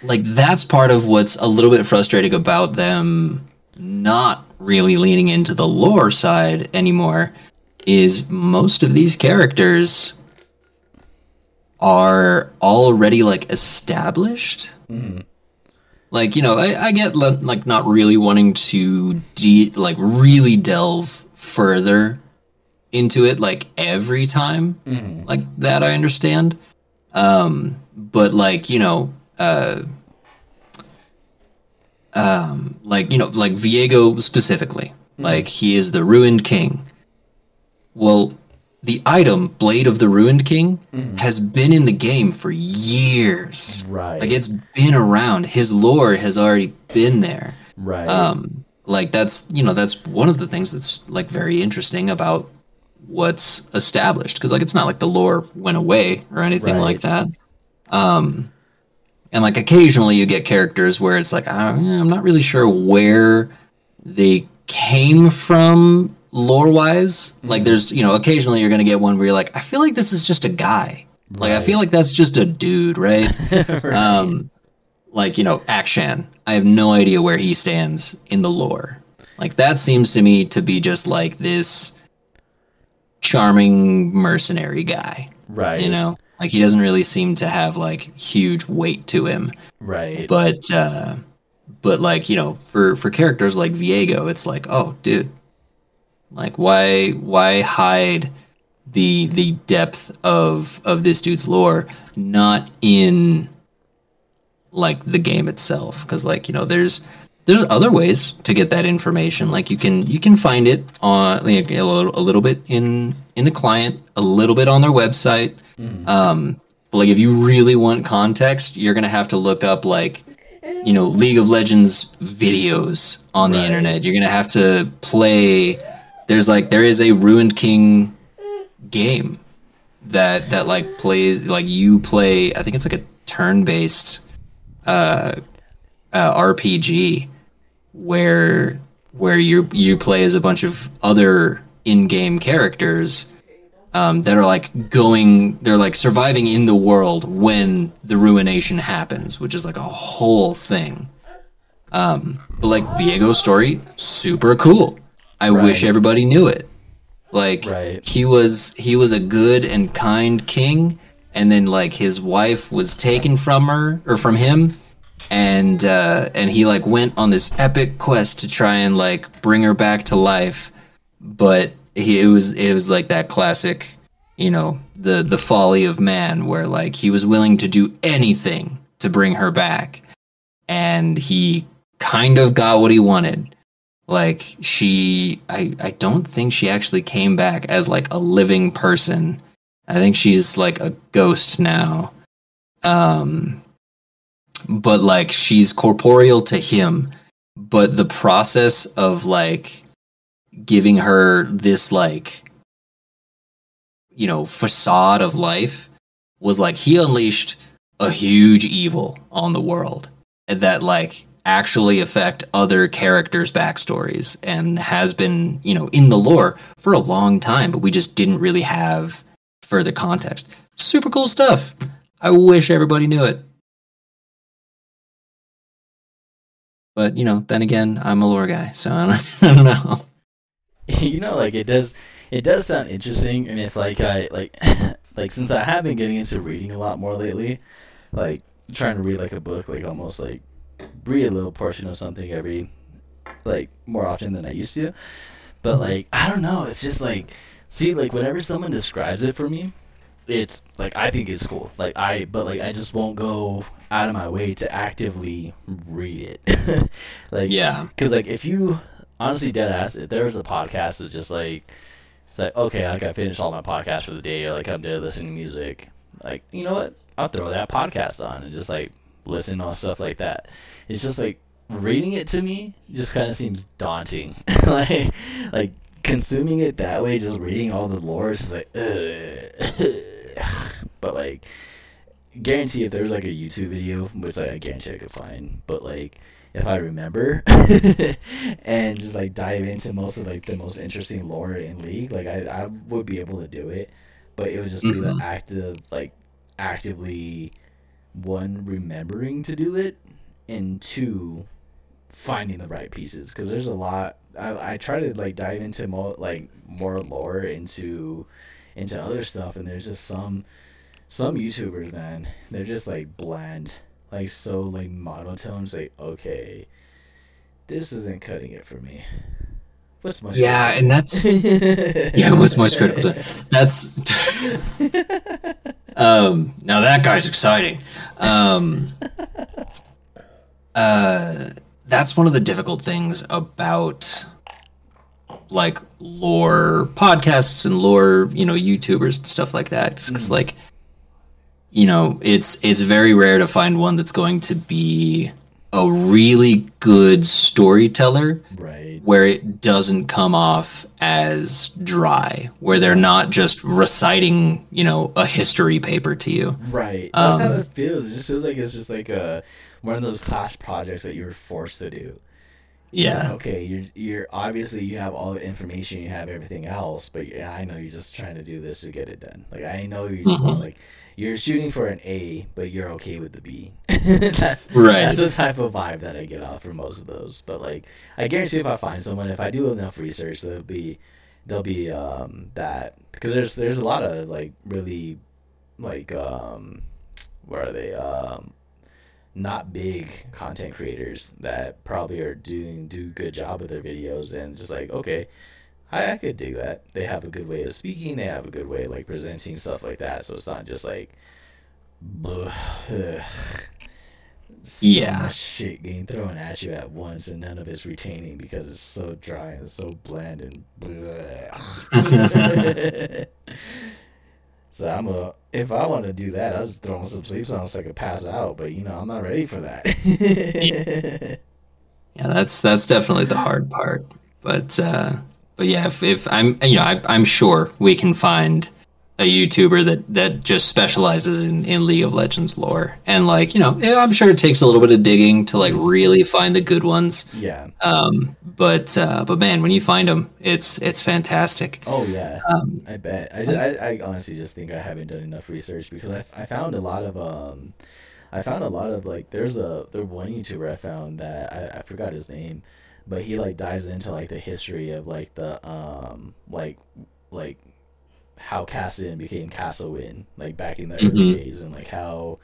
like that's part of what's a little bit frustrating about them not really leaning into the lore side anymore. Is most of these characters are already like established. Mm. Like, you know, I, I get like not really wanting to de- like really delve further into it like every time mm. like that. I understand. Um, but like, you know, uh, um, like, you know, like Viego specifically, mm. like he is the Ruined King. Well, the item, Blade of the Ruined King, mm-hmm. has been in the game for years. Right. Like, it's been around. His lore has already been there. Right. Um, like, that's, you know, that's one of the things that's, like, very interesting about what's established. Because, like, it's not like the lore went away or anything right. like that. Um, and, like, occasionally you get characters where it's like, I don't, I'm not really sure where they came from lore-wise, mm-hmm. like there's, you know, occasionally you're gonna get one where you're like, I feel like this is just a guy, right. like I feel like that's just a dude, right? Right. Um, like, you know, Akshan. I have no idea where he stands in the lore. Like, that seems to me to be just like this charming mercenary guy. Right. You know? Like, he doesn't really seem to have, like, huge weight to him. Right. But, uh, but like, you know, for, for characters like Viego, it's like, oh, dude. Like, why why hide the the depth of of this dude's lore not in, like, the game itself? Because, like, you know, there's there's other ways to get that information. Like, you can you can find it on, like, a, little, a little bit in in the client, a little bit on their website. Mm. Um, but, like, if you really want context, you're gonna have to look up, like, you know, League of Legends videos on right. the internet. You're gonna have to play. There's like there is a Ruined King game that that like plays like you play. I think it's like a turn-based uh, uh, R P G where where you you play as a bunch of other in-game characters um, that are like going. They're like surviving in the world when the ruination happens, which is like a whole thing. Um, but like Viego's story, super cool. I right. wish everybody knew it. Like right. he was, he was a good and kind king, and then like his wife was taken from her or from him, and uh, and he like went on this epic quest to try and like bring her back to life. But he it was it was like that classic, you know, the the folly of man, where like he was willing to do anything to bring her back, and he kind of got what he wanted. Like, she, I, I don't think she actually came back as, like, a living person. I think she's, like, a ghost now. Um, but, like, she's corporeal to him. But the process of, like, giving her this, like, you know, facade of life was, like, he unleashed a huge evil on the world. And that, like, actually affect other characters' backstories and has been, you know, in the lore for a long time, but we just didn't really have further context. Super cool stuff. I wish everybody knew it. But, you know, then again, I'm a lore guy, so I don't, I don't know. You know, like, it does it does sound interesting, and if, like, I, like, like, since I have been getting into reading a lot more lately, like, trying to read, like, a book, like, almost, like, read a little portion of something every, like, more often than I used to. But, like, I don't know. It's just, like, see, like, whenever someone describes it for me, it's, like, I think it's cool. Like, I, but, like, I just won't go out of my way to actively read it. Like, yeah. Because, like, if you, honestly, deadass, if there was a podcast that's just, like, it's like, okay, like, I finished all my podcasts for the day, or, like, I'm dead listening to music. Like, you know what? I'll throw that podcast on and just, like, listen or stuff like that. It's just like reading it to me just kind of seems daunting. like like consuming it that way, just reading all the lore, it's just like ugh. But like, guarantee if there's like a YouTube video, which like, I guarantee I could find, but like if I remember and just like dive into most of like the most interesting lore in League, like I, I would be able to do it. But it would just mm-hmm. be the act of like actively one, remembering to do it, and two, finding the right pieces, because there's a lot. I, I try to like dive into more like more lore into into other stuff, and there's just some some YouTubers, man, they're just like bland, like so like monotone. It's like, okay, this isn't cutting it for me. What's much yeah critical? And that's yeah what's much critical to that's um now that guy's exciting. um uh that's one of the difficult things about like lore podcasts and lore, you know, YouTubers and stuff like that, because mm. like, you know, it's it's very rare to find one that's going to be a really good storyteller, right, where it doesn't come off as dry, where they're not just reciting, you know, a history paper to you. Right. Um, that's how it feels. It just feels like it's just like a, one of those class projects that you're forced to do. Yeah. Like, okay, you're, you're obviously you have all the information, you have everything else, but yeah, I know you're just trying to do this to get it done. Like, I know you're just mm-hmm. like, you're shooting for an A, but you're okay with the B. that's right. That's the type of vibe that I get off from most of those. But like, I guarantee if I find someone, if I do enough research, there'll be, there'll be um that, because there's there's a lot of like really, like um, what are they um, not big content creators that probably are doing do good job with their videos, and just like, okay, I, I could dig that. They have a good way of speaking. They have a good way of, like, presenting stuff like that. So it's not just like, ugh, ugh, so yeah, much shit getting thrown at you at once, and none of it's retaining because it's so dry and so bland and. So I'm a. If I want to do that, I was throwing some sleep songs so I could pass out. But you know, I'm not ready for that. yeah. yeah, that's that's definitely the hard part. But. uh But yeah, if, if I'm, you know, I, I'm sure we can find a YouTuber that, that just specializes in, in League of Legends lore, and like, you know, I'm sure it takes a little bit of digging to like really find the good ones. Yeah. Um. But uh. But man, when you find them, it's it's fantastic. Oh yeah. Um. I bet. I, I, I honestly just think I haven't done enough research, because I I found a lot of um, I found a lot of like there's a there's one YouTuber I found that I, I forgot his name. But he like dives into like the history of like the um like like how Cassian became Castlewin, like back in the mm-hmm. early days, and like how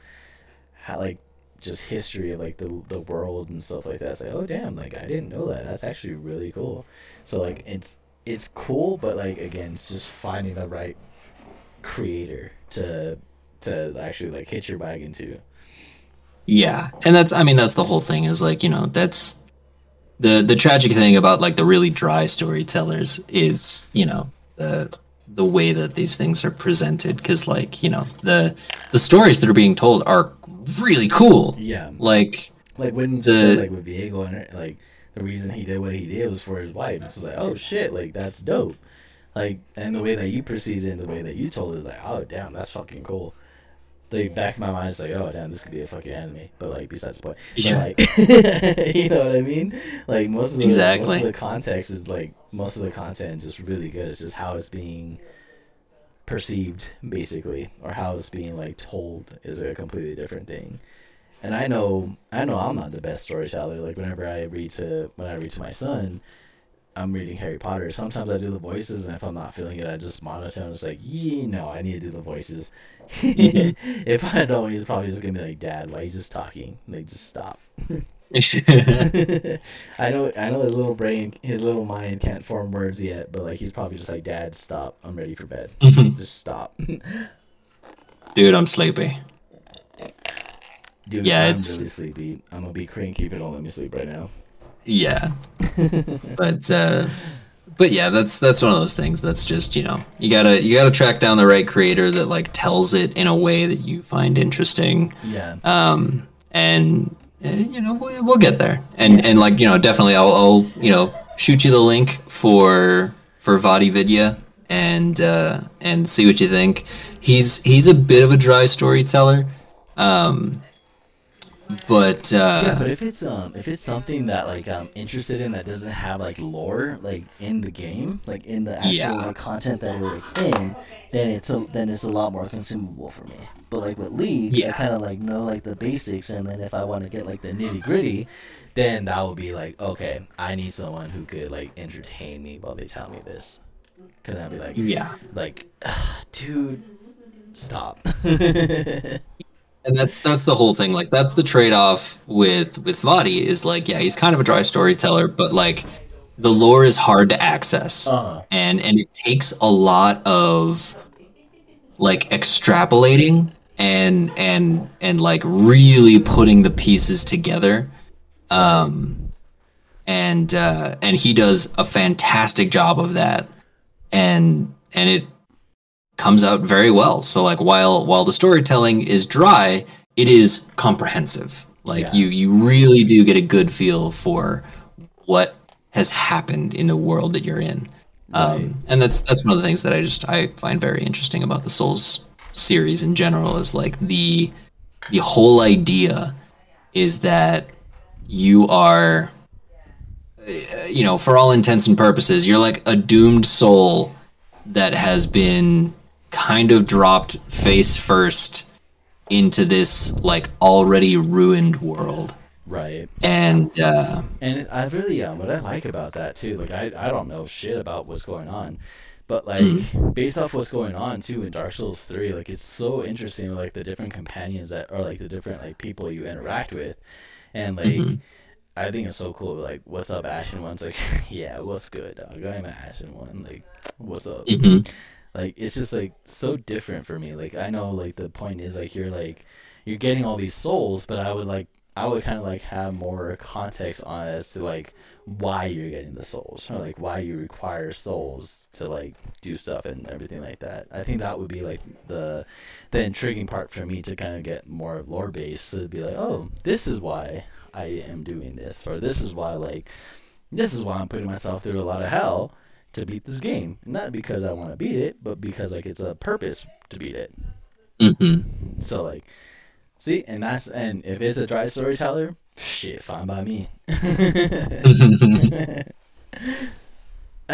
how like just history of like the the world and stuff like that. It's like, oh damn, like I didn't know that. That's actually really cool. So like it's it's cool, but like again, it's just finding the right creator to to actually like hit your bag into. Yeah, and that's I mean that's the whole thing is like, you know, that's. The the tragic thing about like the really dry storytellers is, you know, the the way that these things are presented, because like, you know, the the stories that are being told are really cool. Yeah. Like like when the like with Viego and her, like the reason he did what he did was for his wife. It's like, oh shit, like that's dope. Like, and the way that you perceived it and the way that you told it is like, oh damn, that's fucking cool. Like, back in my mind, it's like, oh, damn, this could be a fucking anime. But, like, besides the point. Sure. Like, you know what I mean? Like, most of, the, exactly. most of the context is, like, most of the content is just really good. It's just how it's being perceived, basically, or how it's being, like, told is a completely different thing. And I know, I know I'm not the best storyteller. Like, whenever I read to, when I read to my son, I'm reading Harry Potter. Sometimes I do the voices, and if I'm not feeling it, I just monotone. It's like, you know, I need to do the voices. If I don't, he's probably just gonna be like, "Dad, why are you just talking? Like, just stop." I know, I know his little brain, his little mind can't form words yet, but like, he's probably just like, "Dad, stop. I'm ready for bed. Just stop." Dude, I'm sleepy. Dude, yeah, I'm it's... really sleepy. I'm gonna be cranky if you don't let me sleep right now. Yeah, but uh, but yeah, that's that's one of those things. That's just, you know, you gotta you gotta track down the right creator that like tells it in a way that you find interesting. Yeah. Um, and uh, you know we'll, we'll get there. And yeah. and like you know definitely I'll, I'll you know shoot you the link for for Vadi Vidya and uh, and see what you think. He's he's a bit of a dry storyteller. Um. But uh yeah, but if it's um if it's something that like I'm interested in that doesn't have like lore like in the game, like in the actual yeah. like, content that it was in, then it's a then it's a lot more consumable for me. But like with League, yeah. I kind of like know like the basics, and then if I want to get like the nitty gritty, then that would be like, okay, I need someone who could like entertain me while they tell me this, because I'd be like, yeah, like, dude, stop. And that's that's the whole thing. Like, that's the trade-off with with Vadi is like, yeah, he's kind of a dry storyteller, but like the lore is hard to access, uh-huh. and and it takes a lot of like extrapolating and and and like really putting the pieces together. Um, and uh, and he does a fantastic job of that, and and it. comes out very well. So like while while the storytelling is dry, it is comprehensive. Like yeah. you you really do get a good feel for what has happened in the world that you're in. Um right. And that's that's one of the things that I just I find very interesting about the Souls series in general is like the the whole idea is that you are, you know, for all intents and purposes, you're like a doomed soul that has been kind of dropped face first into this like already ruined world. Right. And uh, and I really um, what I like about that too, like I, I don't know shit about what's going on, but like mm-hmm. based off what's going on too in Dark Souls three, like it's so interesting, like the different companions that are like the different like people you interact with, and like mm-hmm. I think it's so cool. Like, what's up, Ashen One? It's like, yeah, what's good, dog? I'm Ashen One. Like, what's up? Mm-hmm. Like, it's just like so different for me. Like, I know like the point is like you're like you're getting all these souls, but I would like. I would kind of like have more context on it as to like why you're getting the souls, or like why you require souls to like do stuff and everything like that. I think that would be like the the intriguing part for me to kind of get more lore based, to be like, oh, this is why I am doing this, or this is why like this is why I'm putting myself through a lot of hell to beat this game, not because I want to beat it, but because like it's a purpose to beat it. Mm-hmm. So like. See, and that's and if it's a dry storyteller, shit, fine by me. I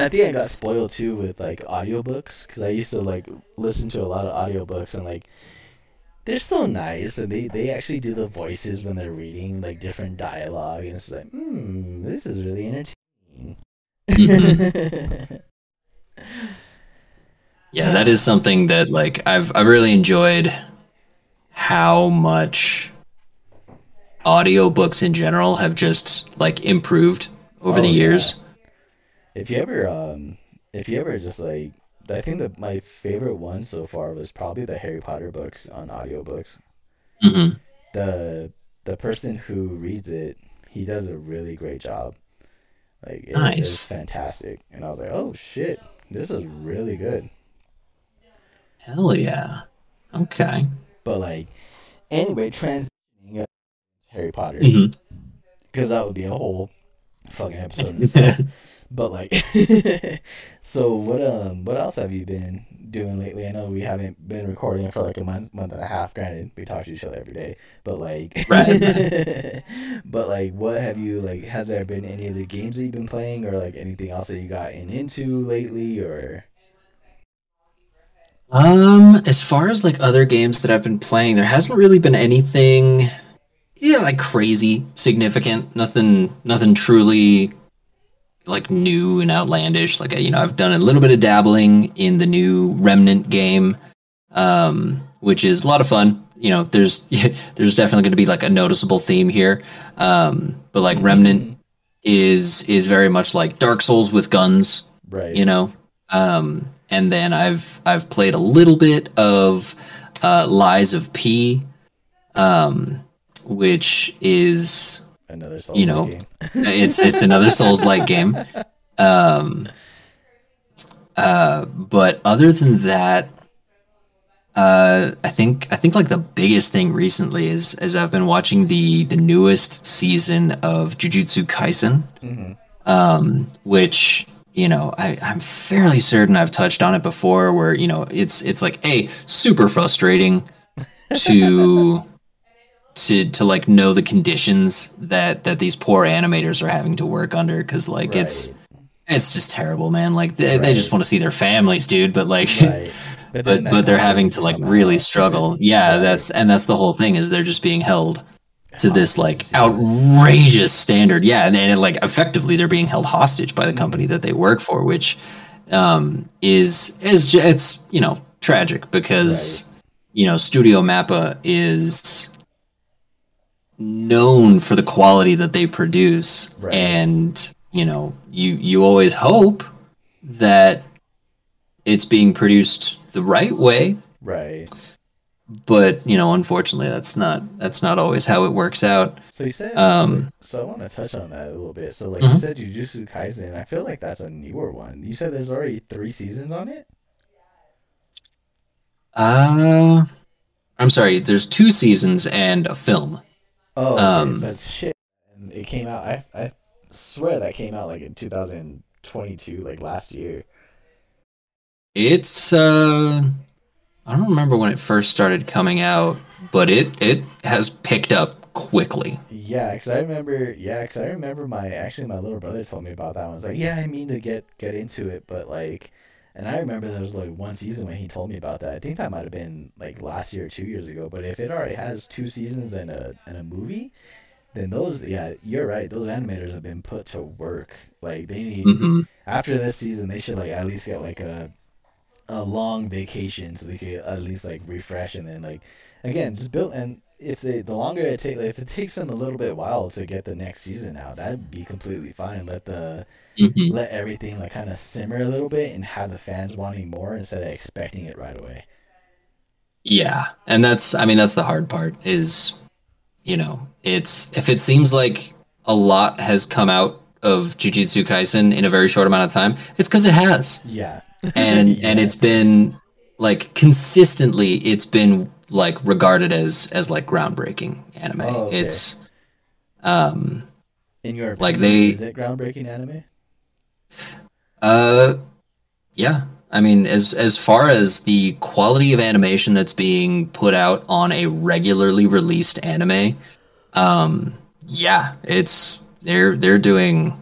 think I got spoiled too with like audiobooks, because I used to like listen to a lot of audiobooks, and like they're so nice, and they, they actually do the voices when they're reading like different dialogue, and it's like, hmm, this is really entertaining. Mm-hmm. Yeah, that is something that like I've I've really enjoyed. How much audiobooks in general have just like improved over oh, the years. Yeah. If you ever, um, if you ever just like, I think that my favorite one so far was probably the Harry Potter books on audiobooks. Mm-hmm. The the person who reads it, he does a really great job. Like it, nice. It's fantastic. And I was like, oh shit, this is really good. Hell yeah. Okay. But like, anyway, transitioning Harry Potter, because mm-hmm. that would be a whole fucking episode and stuff. But like, so what? Um, what else have you been doing lately? I know we haven't been recording for like a month, month and a half. Granted, we talk to each other every day, but like, right, right. But like, what have you like? Has there been any other games that you've been playing, or like anything else that you got in into lately, or? Um, as far as like other games that I've been playing, there hasn't really been anything, yeah, like crazy significant. Nothing, nothing truly like new and outlandish. Like, you know, I've done a little bit of dabbling in the new Remnant game, um, which is a lot of fun. You know, there's there's definitely going to be like a noticeable theme here, um, but like Remnant is is very much like Dark Souls with guns, right? You know, um. And then I've I've played a little bit of uh, Lies of P, um, which is another Souls, you know, game. it's it's another Souls-like game. Um, uh, but other than that, uh, I think I think like the biggest thing recently is is I've been watching the the newest season of Jujutsu Kaisen, mm-hmm. um, which. You know, I, I'm fairly certain I've touched on it before where, you know, it's it's like, A, super frustrating to to to like know the conditions that, that these poor animators are having to work under, because like right. it's it's just terrible, man. Like they, right. they just want to see their families, dude, but like right. but but, but they're having to like really struggle. Yeah, right. that's and that's the whole thing, is they're just being held to this like outrageous standard. Yeah. And then like effectively they're being held hostage by the company that they work for, which um, is, is it's, you know, tragic because, right. you know, Studio Mappa is known for the quality that they produce. Right. And, you know, you, you always hope that it's being produced the right way. Right. But you know, unfortunately, that's not that's not always how it works out. So you said, um, so I want to touch on that a little bit. So like mm-hmm. you said, Jujutsu Kaisen. I feel like that's a newer one. You said there's already three seasons on it. Uh, I'm sorry. There's two seasons and a film. Oh, um, that's shit. And it came out. I I swear that came out like in two thousand twenty-two, like last year. It's uh. I don't remember when it first started coming out, but it, it has picked up quickly. Yeah, because I remember. Yeah, because I remember my actually my little brother told me about that one. I was like, yeah, I mean to get, get into it, but like And I remember there was like one season when he told me about that. I think that might have been like last year or two years ago. But if it already has two seasons and a and a movie, then those, yeah, you're right. Those animators have been put to work. Like they need, mm-hmm. after this season, they should like at least get like a a long vacation so they can at least like refresh and then like again just build. And if they the longer it takes, like, if it takes them a little bit while to get the next season out, that'd be completely fine. Let the mm-hmm. let everything like kind of simmer a little bit and have the fans wanting more instead of expecting it right away. Yeah, and that's I mean that's the hard part is, you know, it's if it seems like a lot has come out of Jujutsu Kaisen in a very short amount of time, it's because it has. Yeah. And yeah. and it's been like consistently it's been like regarded as as like groundbreaking anime. Oh, okay. It's um in your opinion, like they is it groundbreaking anime? Uh yeah. I mean as as far as the quality of animation that's being put out on a regularly released anime, um yeah, it's they're they're doing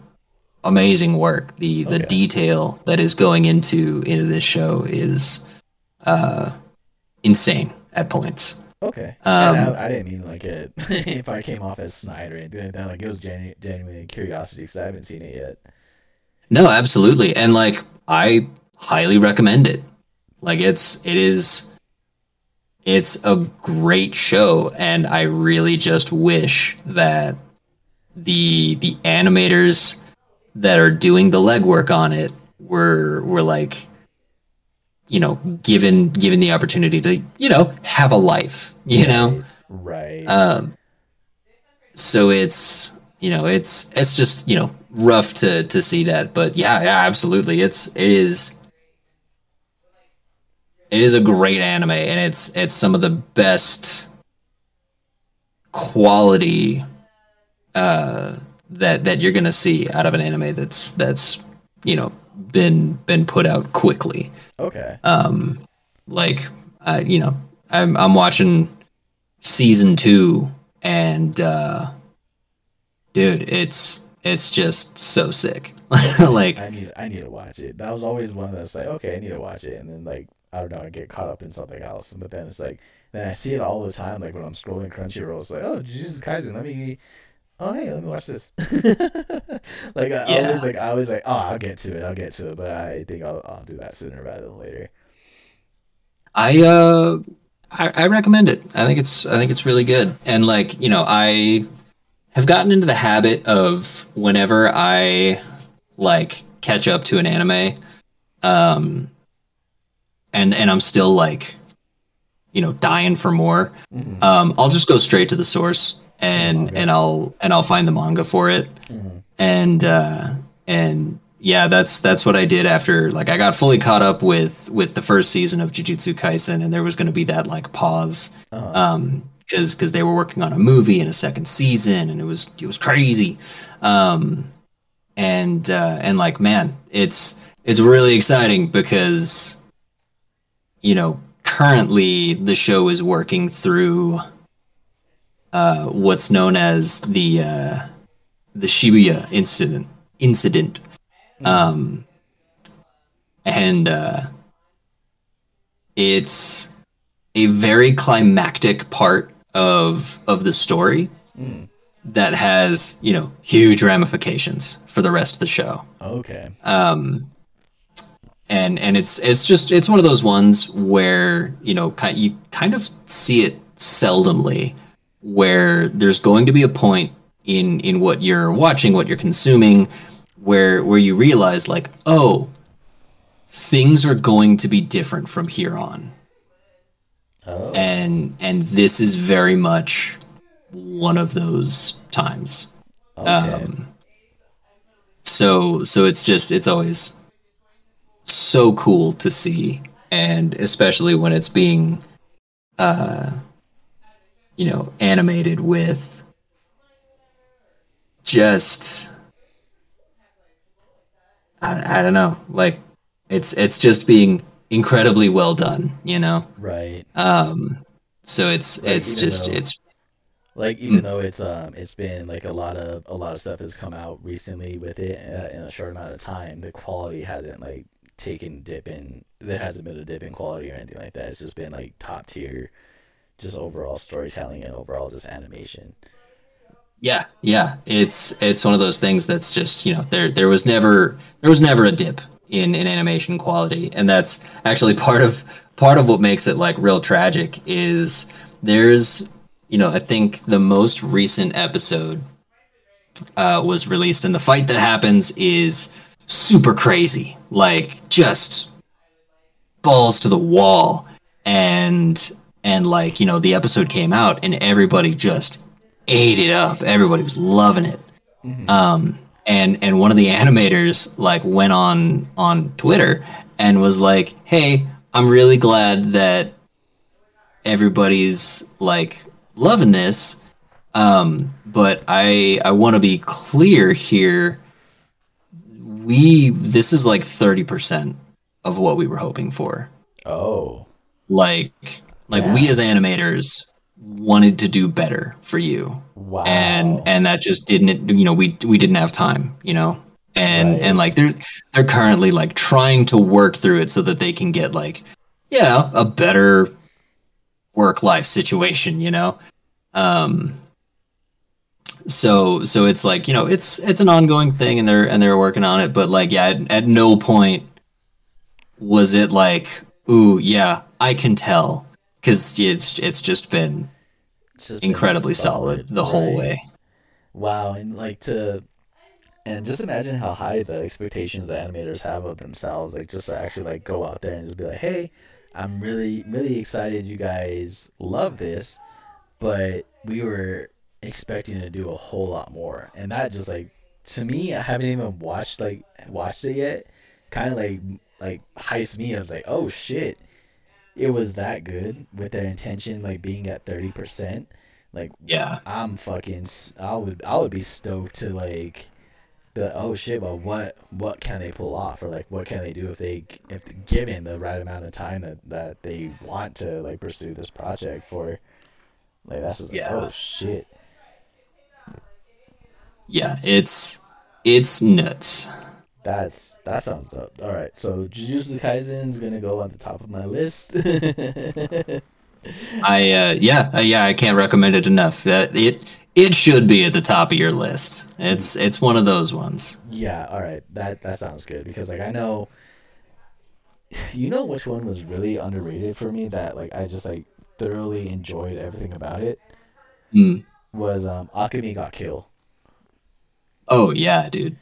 amazing work. The the okay. detail that is going into into this show is uh insane at points. Okay. Um, and I, I didn't mean like it if I came off as snide or anything like that. Like it was genu- genuine curiosity because I haven't seen it yet. No, absolutely, and like I highly recommend it. Like it's it is it's a great show, and I really just wish that the the animators that are doing the legwork on it were were like, you know, given given the opportunity to, you know, have a life, you right, know, right. Um, so it's you know it's it's just you know rough to to see that, but yeah, yeah, absolutely, it's it is it is a great anime, and it's it's some of the best quality uh. that that you're gonna see out of an anime that's that's you know been been put out quickly. Okay. Um, like uh, you know, I'm I'm watching season two, and uh, dude, it's it's just so sick. Like I need I need to watch it. That was always one that's like, okay, I need to watch it, and then like I don't know, I get caught up in something else, but then it's like then I see it all the time. Like when I'm scrolling Crunchyroll, it's like, oh, Jujutsu Kaisen, let me. Oh hey, let me watch this. Like I yeah. always like I always like oh I'll get to it I'll get to it, but I think I'll I'll do that sooner rather than later. I uh I, I recommend it. I think it's I think it's really good. And like you know I have gotten into the habit of whenever I like catch up to an anime, um, and and I'm still like, you know, dying for more. Mm-hmm. Um, I'll just go straight to the source. And and I'll and I'll find the manga for it, mm-hmm. and uh, and yeah, that's that's what I did after like I got fully caught up with, with the first season of Jujutsu Kaisen, and there was going to be that like pause, because uh-huh. um, because they were working on a movie and a second season, and it was it was crazy, um, and uh, and like man, it's it's really exciting because you know currently the show is working through. Uh, what's known as the uh, the Shibuya incident incident, um, and uh, it's a very climactic part of of the story mm. that has you know huge ramifications for the rest of the show. Okay. Um, and and it's it's just it's one of those ones where you know you kind of see it seldomly. Where there's going to be a point in, in what you're watching, what you're consuming, where where you realize like, oh, things are going to be different from here on. Oh. And and this is very much one of those times. Okay. Um, so so it's just it's always so cool to see, and especially when it's being uh you know, animated with just, I, I don't know, like it's, it's just being incredibly well done, you know? Right. Um, so it's, like, it's just, though, it's like, even mm. though it's, um, it's been like a lot of, a lot of stuff has come out recently with it uh, in a short amount of time, the quality hasn't like taken dip in, there hasn't been a dip in quality or anything like that. It's just been like top tier, just overall storytelling and overall just animation. Yeah, yeah, it's it's one of those things that's just, you know, there there was never there was never a dip in, in animation quality, and that's actually part of part of what makes it like real tragic is there's, you know, I think the most recent episode uh, was released, and the fight that happens is super crazy, like just balls to the wall, and and like, you know, the episode came out and everybody just ate it up. Everybody was loving it. Mm-hmm. Um, and, and one of the animators like went on, on Twitter and was like, "Hey, I'm really glad that everybody's like loving this. Um, but I, I want to be clear here. We, this is like thirty percent of what we were hoping for." Oh, like, like yeah. We as animators wanted to do better for you. Wow. And and that just didn't, you know, we we didn't have time, you know. And right. and like they're they're currently like trying to work through it so that they can get like, you know, a better work life situation, you know. Um so so it's like, you know, it's it's an ongoing thing and they're and they're working on it, but like yeah, at, at no point was it like, "Ooh, yeah, I can tell." Because it's it's just been it's just incredibly been solid, solid the right. whole way. Wow, and like to, and just imagine how high the expectations the animators have of themselves. Like just to actually like go out there and just be like, "Hey, I'm really really excited. You guys love this, but we were expecting to do a whole lot more." And that just like, to me, I haven't even watched like watched it yet. Kind of like like heist me. I was like, "Oh shit." It was that good with their intention, like being at thirty percent. Like, yeah, I'm fucking, I would, I would be stoked to like, be like, "Oh shit, well, what, what can they pull off?" Or like, what can they do if they, if given the right amount of time that, that they want to like pursue this project for? Like, that's just yeah. like, oh shit. Yeah, it's, it's nuts. That's that sounds dope. All right, so Jujutsu Kaisen is gonna go on the top of my list. I uh, yeah uh, yeah I can't recommend it enough. That uh, it it should be at the top of your list. It's it's one of those ones. Yeah. All right. That that sounds good because like I know, you know which one was really underrated for me that like I just like thoroughly enjoyed everything about it mm. was um Akame ga Kill. Oh yeah, dude.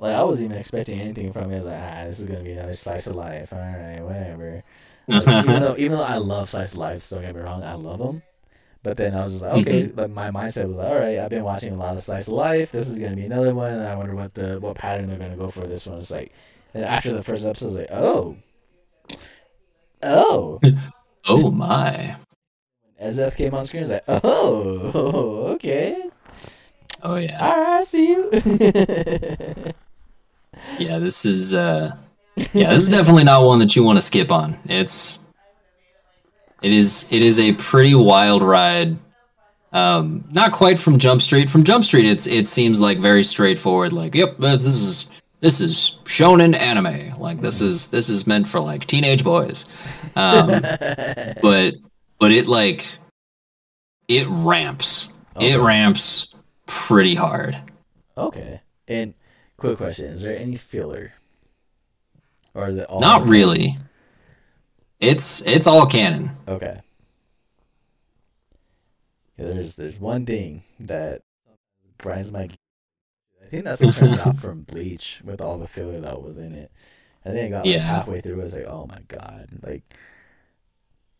Like, I wasn't even expecting anything from it. I was like, ah, this is going to be another slice of life. All right, whatever. Like, even, though, even though I love slice of life, so don't get me wrong, I love them. But then I was just like, okay, mm-hmm. But my mindset was like, all right, I've been watching a lot of slice of life. This is going to be another one. And I wonder what the what pattern they're going to go for this one. It's like, and after the first episode, I was like, oh. Oh. Oh, my. As Ezeth came on screen, I was like, oh, okay. Oh, yeah. All right, see you. Yeah, this is uh, yeah, this is definitely not one that you want to skip on. It's it is it is a pretty wild ride. Um, not quite from Jump Street. From Jump Street, it's it seems like very straightforward. Like, yep, this is this is shonen anime. Like this is this is meant for like teenage boys. Um, but but it like it ramps. Okay. It ramps pretty hard. Okay, and. Quick question: is there any filler, or is it all? Not really. It's it's all canon. Okay. Yeah, there's there's one thing that grinds my. I think that's what turned off from Bleach with all the filler that was in it. I think I got like, yeah. halfway through. I was like, oh my god! Like,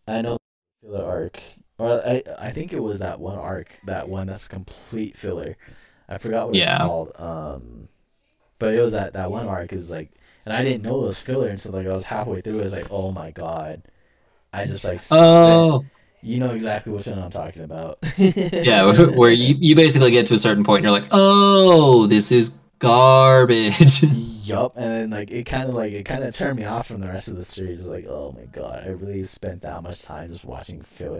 I know the filler arc, or I I think it was that one arc, that one that's complete filler. I forgot what yeah. it's called. Um. But it was that, that one arc is like, and I didn't know it was filler until like I was halfway through. I was like, oh my god, I just like, oh, spent, you know exactly which one I'm talking about. Yeah, where you, you basically get to a certain point and you're like, oh, this is garbage. Yup, and then like it kind of like it kind of turned me off from the rest of the series. Like, oh my god, I really spent that much time just watching filler.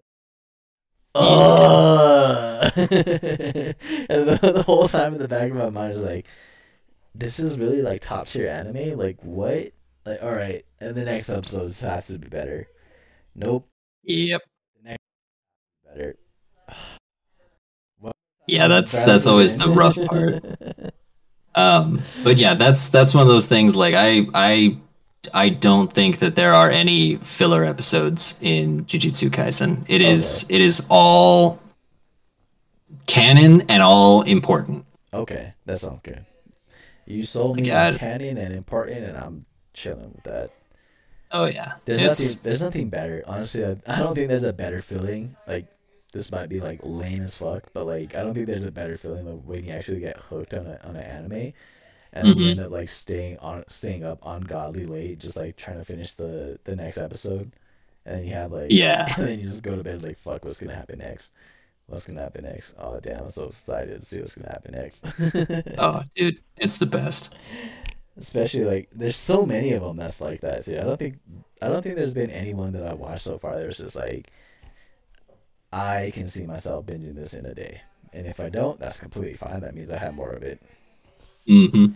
Oh, and the, the whole time in the back of my mind is like. This is really like top tier anime. Like what? Like, all right, and the next episode has to be better. Nope. Yep. The next better. Well, yeah, that's that's always the rough part. Um, but yeah, that's that's one of those things. Like, I I I don't think that there are any filler episodes in Jujutsu Kaisen. It okay. is it is all canon and all important. Okay, that sounds good. You sold me like, on canon and important, and I'm chilling with that. Oh yeah, there's it's... nothing. There's nothing better. Honestly, I, I don't think there's a better feeling. Like, this might be like lame as fuck, but like, I don't think there's a better feeling of when you actually get hooked on a, on an anime, and mm-hmm. you end up like staying on, staying up ungodly late, just like trying to finish the, the next episode, and you have like yeah, and then you just go to bed like, fuck, what's gonna happen next? What's gonna happen next? Oh damn, I'm so excited to see what's gonna happen next. Oh dude, it's the best. Especially like, there's so many of them that's like that too. I don't think I don't think there's been anyone that I've watched so far that's just like, I can see myself binging this in a day, and if I don't, that's completely fine. That means I have more of it. Mm-hmm.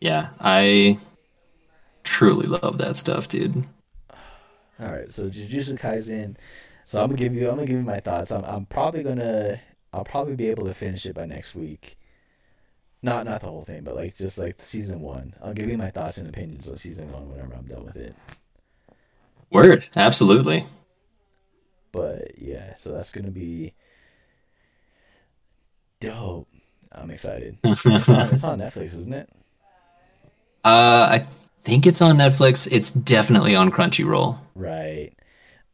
Yeah, I truly love that stuff, dude. All right, so Jujutsu Kaisen. So I'm gonna give you I'm gonna give you my thoughts. I'm I'm probably gonna I'll probably be able to finish it by next week. Not not the whole thing, but like just like season one. I'll give you my thoughts and opinions on season one whenever I'm done with it. Word, absolutely. But yeah, so that's gonna be dope. I'm excited. It's on, it's on Netflix, isn't it? Uh, I think it's on Netflix. It's definitely on Crunchyroll. Right.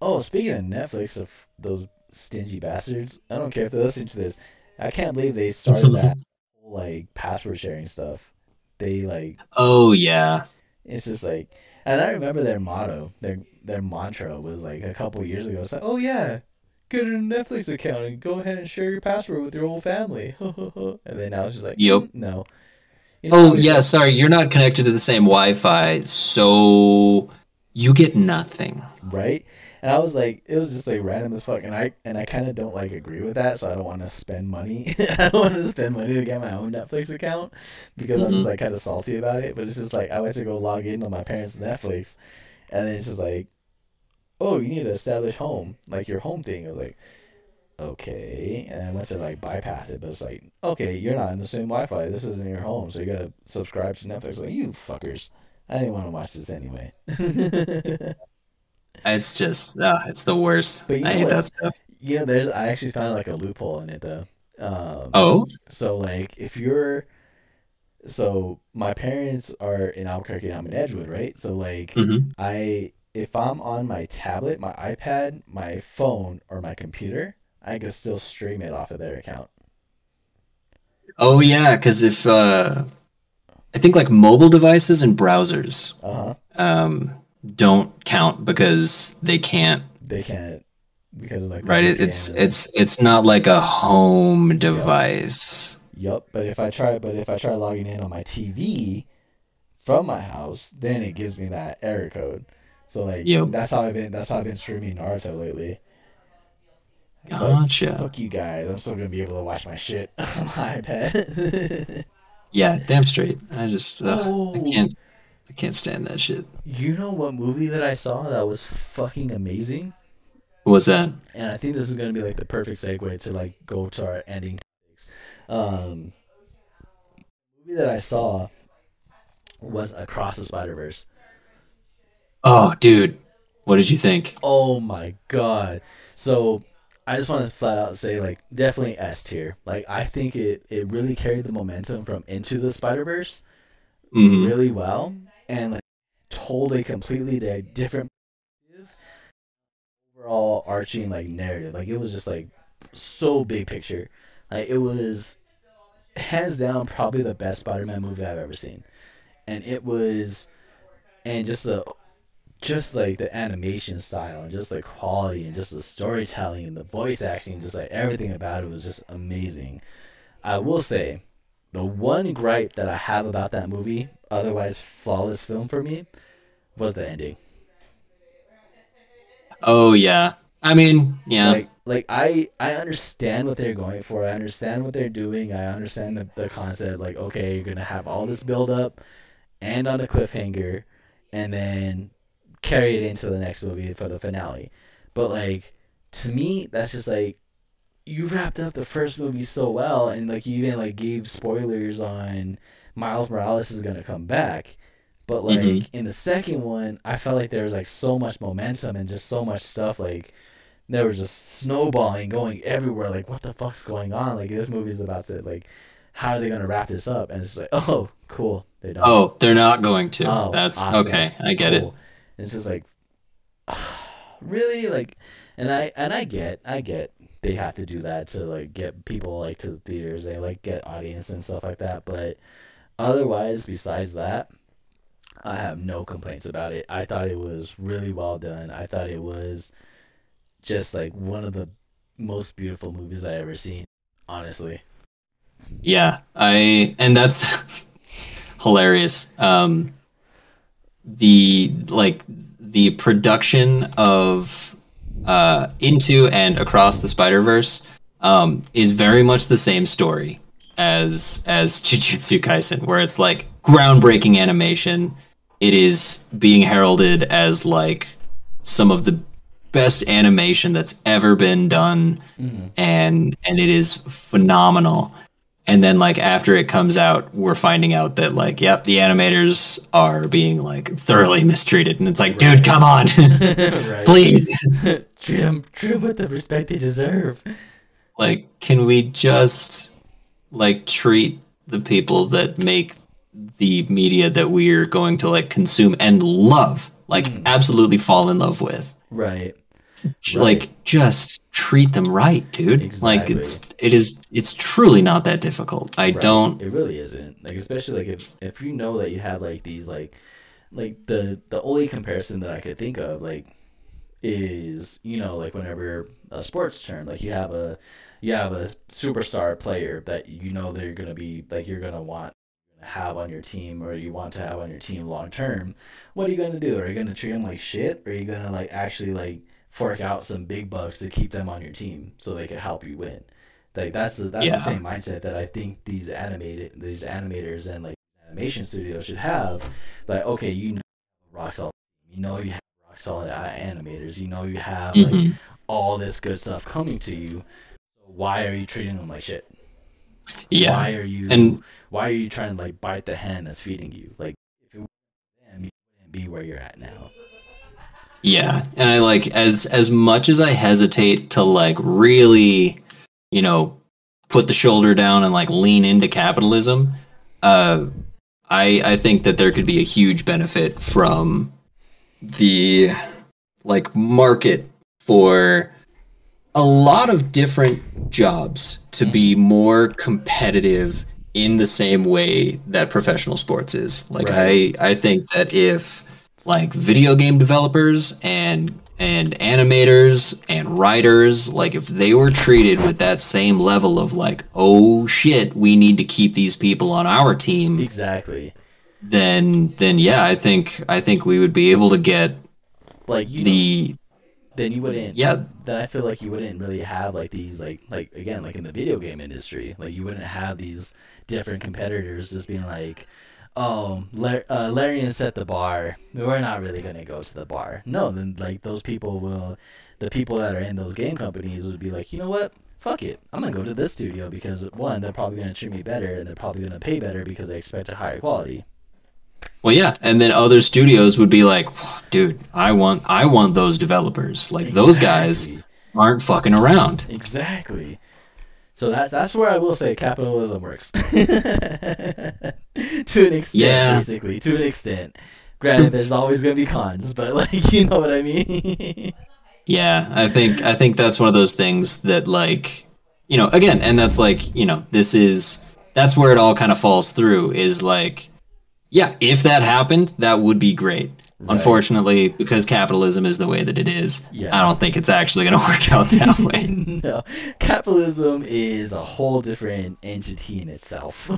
Oh, speaking of Netflix, of those stingy bastards, I don't care if they listen to this. I can't believe they started that. Like password sharing stuff. They like, oh yeah, it's just like, and I remember their motto, their their mantra was like a couple years ago, it's like, oh yeah, get a Netflix account and go ahead and share your password with your whole family. And then I was just like, yep, no, you know, oh yeah, like, sorry, you're not connected to the same Wi-Fi, so you get nothing, right? And I was like, it was just like random as fuck, and I and I kind of don't like agree with that, so I don't want to spend money. I don't want to spend money to get my own Netflix account because mm-hmm. I'm just like kind of salty about it. But it's just like, I went to go log in on my parents' Netflix, and then it's just like, oh, you need to establish home, like your home thing. I was like, okay, and I went to like bypass it, but it's like, okay, you're not in the same Wi-Fi. This isn't your home, so you gotta subscribe to Netflix. Like, you fuckers, I didn't want to watch this anyway. It's just, uh, it's the worst. I hate that stuff. You know, there's, I actually found like a loophole in it though. Um, oh? So like, if you're, so my parents are in Albuquerque and I'm in Edgewood, right? So like, mm-hmm. I, if I'm on my tablet, my iPad, my phone, or my computer, I can still stream it off of their account. Oh yeah, because if, uh, I think like mobile devices and browsers, uh-huh. um, don't count because they can't they can't because of like right it's it's it's not like a home device. Yep. yep but if i try but if i try logging in on my T V from my house, then it gives me that error code. So like, yep. that's how i've been that's how i've been streaming Naruto lately. Gotcha. Like, fuck you guys, I'm still gonna be able to watch my shit on my iPad. Yeah, damn straight. I just uh, oh. i can't I can't stand that shit. You know what movie that I saw that was fucking amazing? What was that? And I think this is going to be like the perfect segue to like go to our ending topics. Um, movie that I saw was Across the Spider-Verse. Oh, dude. What did you think? Oh my god. So I just want to flat out say, like, definitely S tier. Like, I think it, it really carried the momentum from Into the Spider-Verse mm-hmm. really well. And like totally completely the different overall arching like narrative. Like, it was just like so big picture. Like, it was hands down probably the best Spider-Man movie I've ever seen. And it was and just the just like the animation style and just the quality and just the storytelling and the voice acting, just like everything about it was just amazing. I will say the one gripe that I have about that movie, otherwise flawless film for me, was the ending. Oh yeah, I mean, yeah. Like, like I, I understand what they're going for. I understand what they're doing. I understand the, the concept. Like, okay, you're gonna have all this build up, end on a cliffhanger, and then carry it into the next movie for the finale. But, like, to me, that's just, like, you wrapped up the first movie so well, and, like, you even, like, gave spoilers on Miles Morales is going to come back. But, like, mm-hmm. in the second one, I felt like there was, like, so much momentum and just so much stuff, like, there was just snowballing going everywhere. Like, what the fuck's going on? Like, this movie's about to, like, how are they going to wrap this up? And it's like, oh, cool. They don't. Oh, they're not going to. Oh, that's awesome. Okay. I get cool. it. And it's just like, oh, really? Like, and I, and I get, I get they have to do that to, like, get people, like, to the theaters. They, like, get audience and stuff like that. But otherwise, besides that, I have no complaints about it. I thought it was really well done. I thought it was just, like, one of the most beautiful movies I ever seen, honestly. Yeah, I and that's hilarious. Um, the like the production of uh, Into and Across the Spider-Verse um, is very much the same story as as Jujutsu Kaisen, where it's like groundbreaking animation. It is being heralded as like some of the best animation that's ever been done, mm-hmm. and and it is phenomenal. And then, like, after it comes out, we're finding out that, like, yep, the animators are being, like, thoroughly mistreated. And it's like, right. dude, come on. Please. treat, them, treat them with the respect they deserve. Like, can we just, like, treat the people that make the media that we're going to, like, consume and love, like, mm. absolutely fall in love with? Right. Like, right. just treat them right, dude. Exactly. Like, it's it is it's truly not that difficult. I right. don't. It really isn't. Like, especially like if if you know that you have like these like like the the only comparison that I could think of like is, you know, like whenever a sports term, like you have a you have a superstar player that you know they're gonna be like you're gonna want to have on your team or you want to have on your team long term. What are you gonna do? Are you gonna treat them like shit? Or are you gonna like actually like fork out some big bucks to keep them on your team so they can help you win? Like that's the, that's yeah. the same mindset that I think these animated these animators and like animation studios should have. Like, okay, you know rock solid, you know you have rock solid animators, you know you have like mm-hmm. all this good stuff coming to you. Why are you treating them like shit? Yeah. Why are you and why are you trying to like bite the hand that's feeding you? Like if it wouldn't you wouldn't be where you're at now. Yeah, and I like as as much as I hesitate to like really, you know, put the shoulder down and like lean into capitalism, uh, I I think that there could be a huge benefit from the like market for a lot of different jobs to be more competitive in the same way that professional sports is. Like right. I I think that if like video game developers and and animators and writers, like if they were treated with that same level of like, oh shit, we need to keep these people on our team. Exactly. Then then yeah, I think I think we would be able to get like you the then you wouldn't yeah. Then I feel like you wouldn't really have like these like like again, like in the video game industry, like you wouldn't have these different competitors just being like, oh, Lar- uh, Larian set the bar. We're not really going to go to the bar. No, then, like, those people will, the people that are in those game companies would be like, you know what? Fuck it. I'm going to go to this studio because, one, they're probably going to treat me better and they're probably going to pay better because they expect a higher quality. Well, yeah, and then other studios would be like, dude, I want I want those developers. Like, exactly. Those guys aren't fucking around. Exactly. So that's that's where I will say capitalism works, to an extent, yeah. basically, to an extent. Granted, there's always going to be cons, but like you know what I mean. Yeah, I think I think that's one of those things that like, you know, again, and that's like, you know, this is that's where it all kind of falls through is like, yeah, if that happened, that would be great. Right. Unfortunately, because capitalism is the way that it is, yeah. I don't think it's actually going to work out that way. No, capitalism is a whole different entity in itself.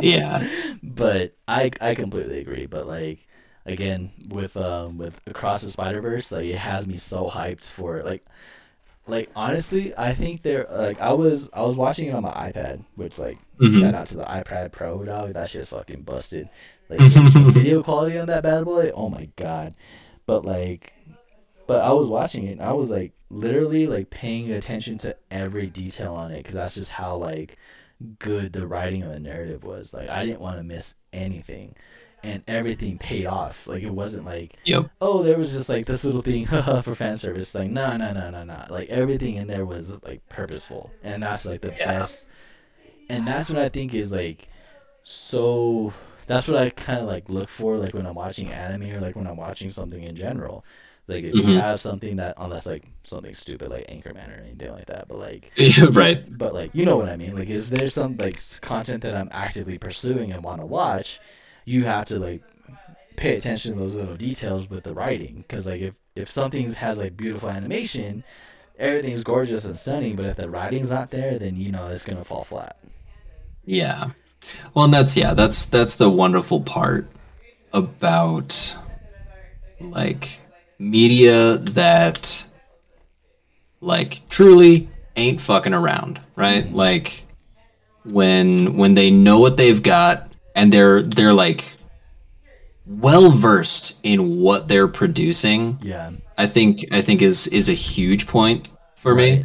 Yeah, but I I completely agree. But like again with um with Across the Spider-Verse, like it has me so hyped for it. Like like honestly, I think they're like I was I was watching it on my iPad, which like mm-hmm. shout out to the iPad Pro dog, that shit's fucking busted. Like video quality on that bad boy, oh my god. But like, but I was watching it, and I was like literally like paying attention to every detail on it, because that's just how like good the writing of the narrative was. Like I didn't want to miss anything. And everything paid off. Like it wasn't like, yep. oh, there was just like this little thing for fan service. Like no, no, no, no, no. Like everything in there was like purposeful, and that's like the yeah. best. And that's what I think is like, so that's what I kind of like look for, like when I'm watching anime or like when I'm watching something in general. Like if mm-hmm. you have something that, unless like something stupid like Anchorman or anything like that, but like right. But like you know what I mean. Like if there's some like content that I'm actively pursuing and want to watch, you have to like pay attention to those little details with the writing, because like if if something has like beautiful animation, everything's gorgeous and stunning, but if the writing's not there, then you know it's gonna fall flat. Yeah, well, and that's yeah, that's that's the wonderful part about like media that like truly ain't fucking around, right? Like when when they know what they've got. And they're they're like well versed in what they're producing. Yeah, I think I think is is a huge point for right. me.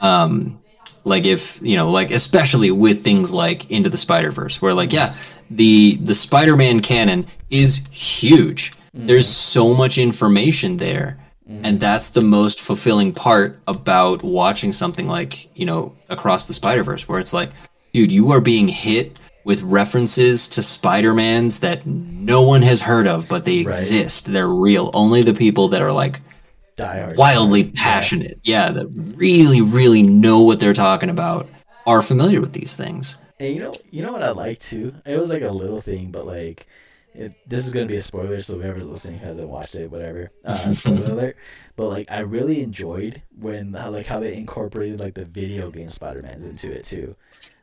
Um, like if you know, like especially with things like Into the Spider-Verse, where like yeah, the the Spider-Man canon is huge. Mm. There's so much information there, mm. and that's the most fulfilling part about watching something like you know Across the Spider-Verse, where it's like, dude, you are being hit with references to Spider-Mans that no one has heard of, but they right. exist. They're real. Only the people that are like Die-hard wildly die-hard. passionate. Yeah. yeah, that really, really know what they're talking about are familiar with these things. And you know, you know what I like too? It was like a little thing, but like, it, this is going to be a spoiler. So whoever's listening hasn't watched it, whatever, uh, spoiler alert. But like, I really enjoyed when like how they incorporated like the video game Spider-Mans into it too.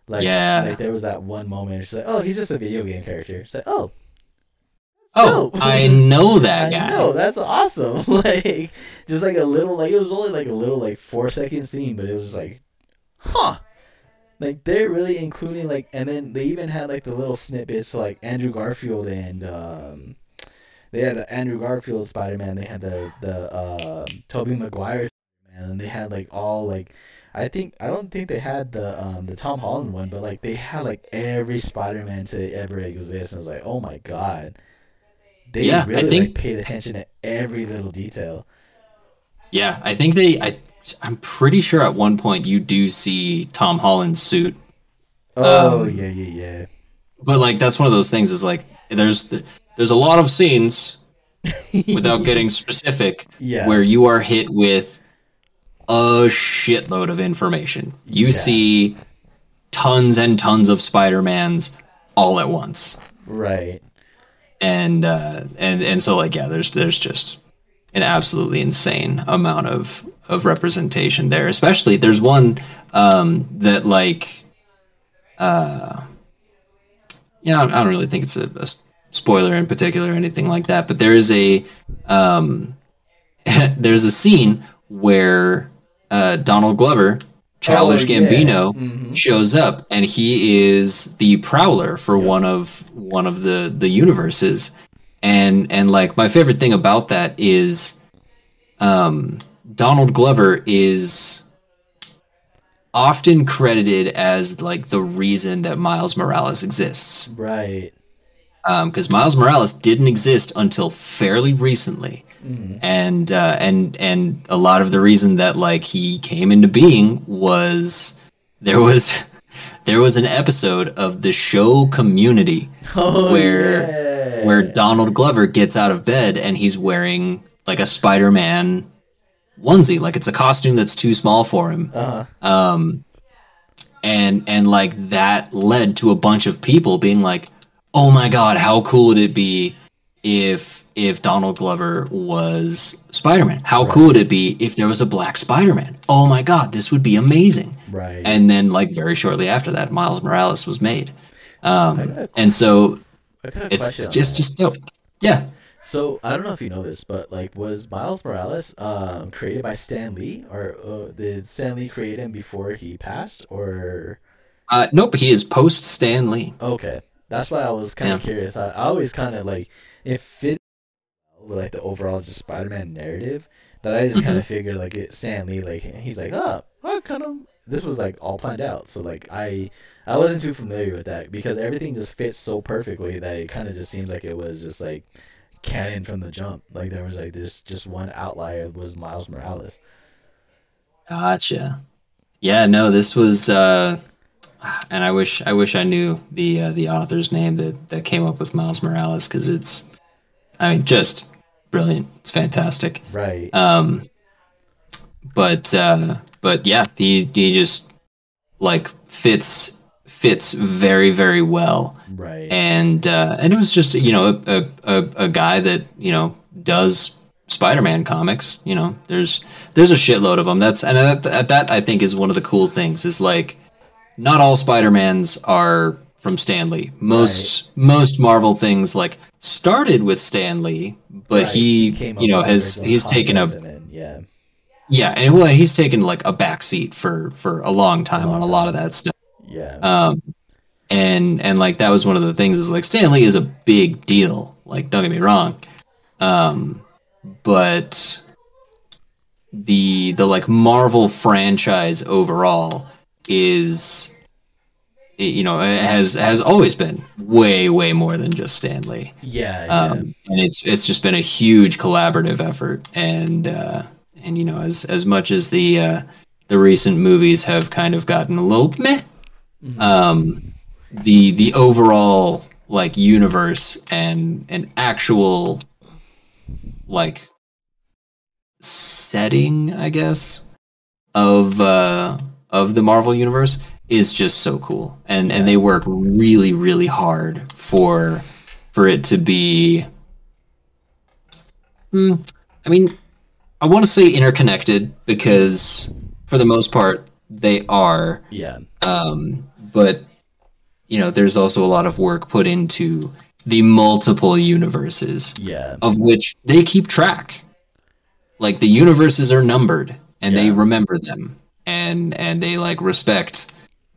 Like, yeah. like there was that one moment. It's like, oh, he's just a video game character. It's like, oh, oh, no. I know that guy. I know, that's awesome. Like, just like a little, like it was only like a little, like four second scene, but it was just like, huh. Like they're really including like, and then they even had like the little snippets, so, like Andrew Garfield and um, they had the Andrew Garfield Spider-Man. They had the the uh, Tobey Maguire, and they had like all like. I think I don't think they had the um, the Tom Holland one, but like they had like every Spider-Man to ever exist, and I was like, oh my god, they yeah, really I think, like, paid attention to every little detail. Yeah, I think they. I I'm pretty sure at one point you do see Tom Holland's suit. Oh um, yeah, yeah, yeah. But like that's one of those things. Is like there's the, there's a lot of scenes without getting specific yeah. where you are hit with a shitload of information. You yeah. see tons and tons of Spider-Mans all at once. Right. And uh and, and so like yeah, there's there's just an absolutely insane amount of, of representation there. Especially there's one um that like uh you know, I don't really think it's a, a spoiler in particular or anything like that, but there is a um there's a scene where Uh, Donald Glover, Childish oh, yeah. Gambino, mm-hmm. shows up, and he is the Prowler for yeah. one of one of the, the universes, and and like my favorite thing about that is, um, Donald Glover is often credited as like the reason that Miles Morales exists, right? Because um, Miles Morales didn't exist until fairly recently. Mm-hmm. And uh, and and a lot of the reason that like he came into being was there was there was an episode of the show Community oh, where yeah. where Donald Glover gets out of bed and he's wearing like a Spider-Man onesie, like it's a costume that's too small for him. Uh-huh. Um, and and like that led to a bunch of people being like, "Oh my God, how cool would it be if if Donald Glover was Spider-Man? How right. cool would it be if there was a black Spider-Man? Oh my God, this would be amazing." Right. And then like very shortly after that, Miles Morales was made. Um, and so it's just, just dope. Yeah. So I don't know if you know this, but like, was Miles Morales um, created by Stan Lee, or uh, did Stan Lee create him before he passed, or? Uh, nope, he is post Stan Lee. Okay, that's why I was kind of yeah. curious. I, I always kind of like it fit with like the overall just Spider-Man narrative that I just kind of figured like it, Stan Lee, like he's like, oh, I kind of this was like all planned out. So like I I wasn't too familiar with that because everything just fits so perfectly that it kind of just seems like it was just like. Canon from the jump, like there was like this just one outlier was Miles Morales. Gotcha. Yeah, no, this was uh and I wish I wish I knew the uh, the author's name that that came up with Miles Morales, because it's I mean just brilliant. It's fantastic, right? um but uh but yeah, he he just like fits fits very, very well. Right. And uh, and it was just, you know, a, a a guy that, you know, does Spider-Man comics, you know, there's there's a shitload of them. That's and that, that I think is one of the cool things is like not all Spider-Mans are from Stan Lee. Most right. most Marvel things like started with Stan Lee, but right. he, he you know, has he's taken up yeah. Yeah, and well, he's taken like a backseat for for a long time a long on a time. lot of that stuff. Yeah. Um, and and like that was one of the things is like Stan Lee is a big deal. Like, don't get me wrong, um, but the the like Marvel franchise overall is, you know, it has has always been way way more than just Stan Lee. Yeah. Um, yeah. And it's it's just been a huge collaborative effort, and uh, and you know as as much as the uh, the recent movies have kind of gotten a little meh. Mm-hmm. Um, the the overall like universe and an actual like setting, I guess, of uh, of the Marvel universe is just so cool, and and they work really really hard for for it to be. Hmm, I mean, I want to say interconnected because for the most part they are. Yeah. Um. But, you know, there's also a lot of work put into the multiple universes, yeah. of which they keep track. Like, the universes are numbered, and yeah. they remember them, and and they, like, respect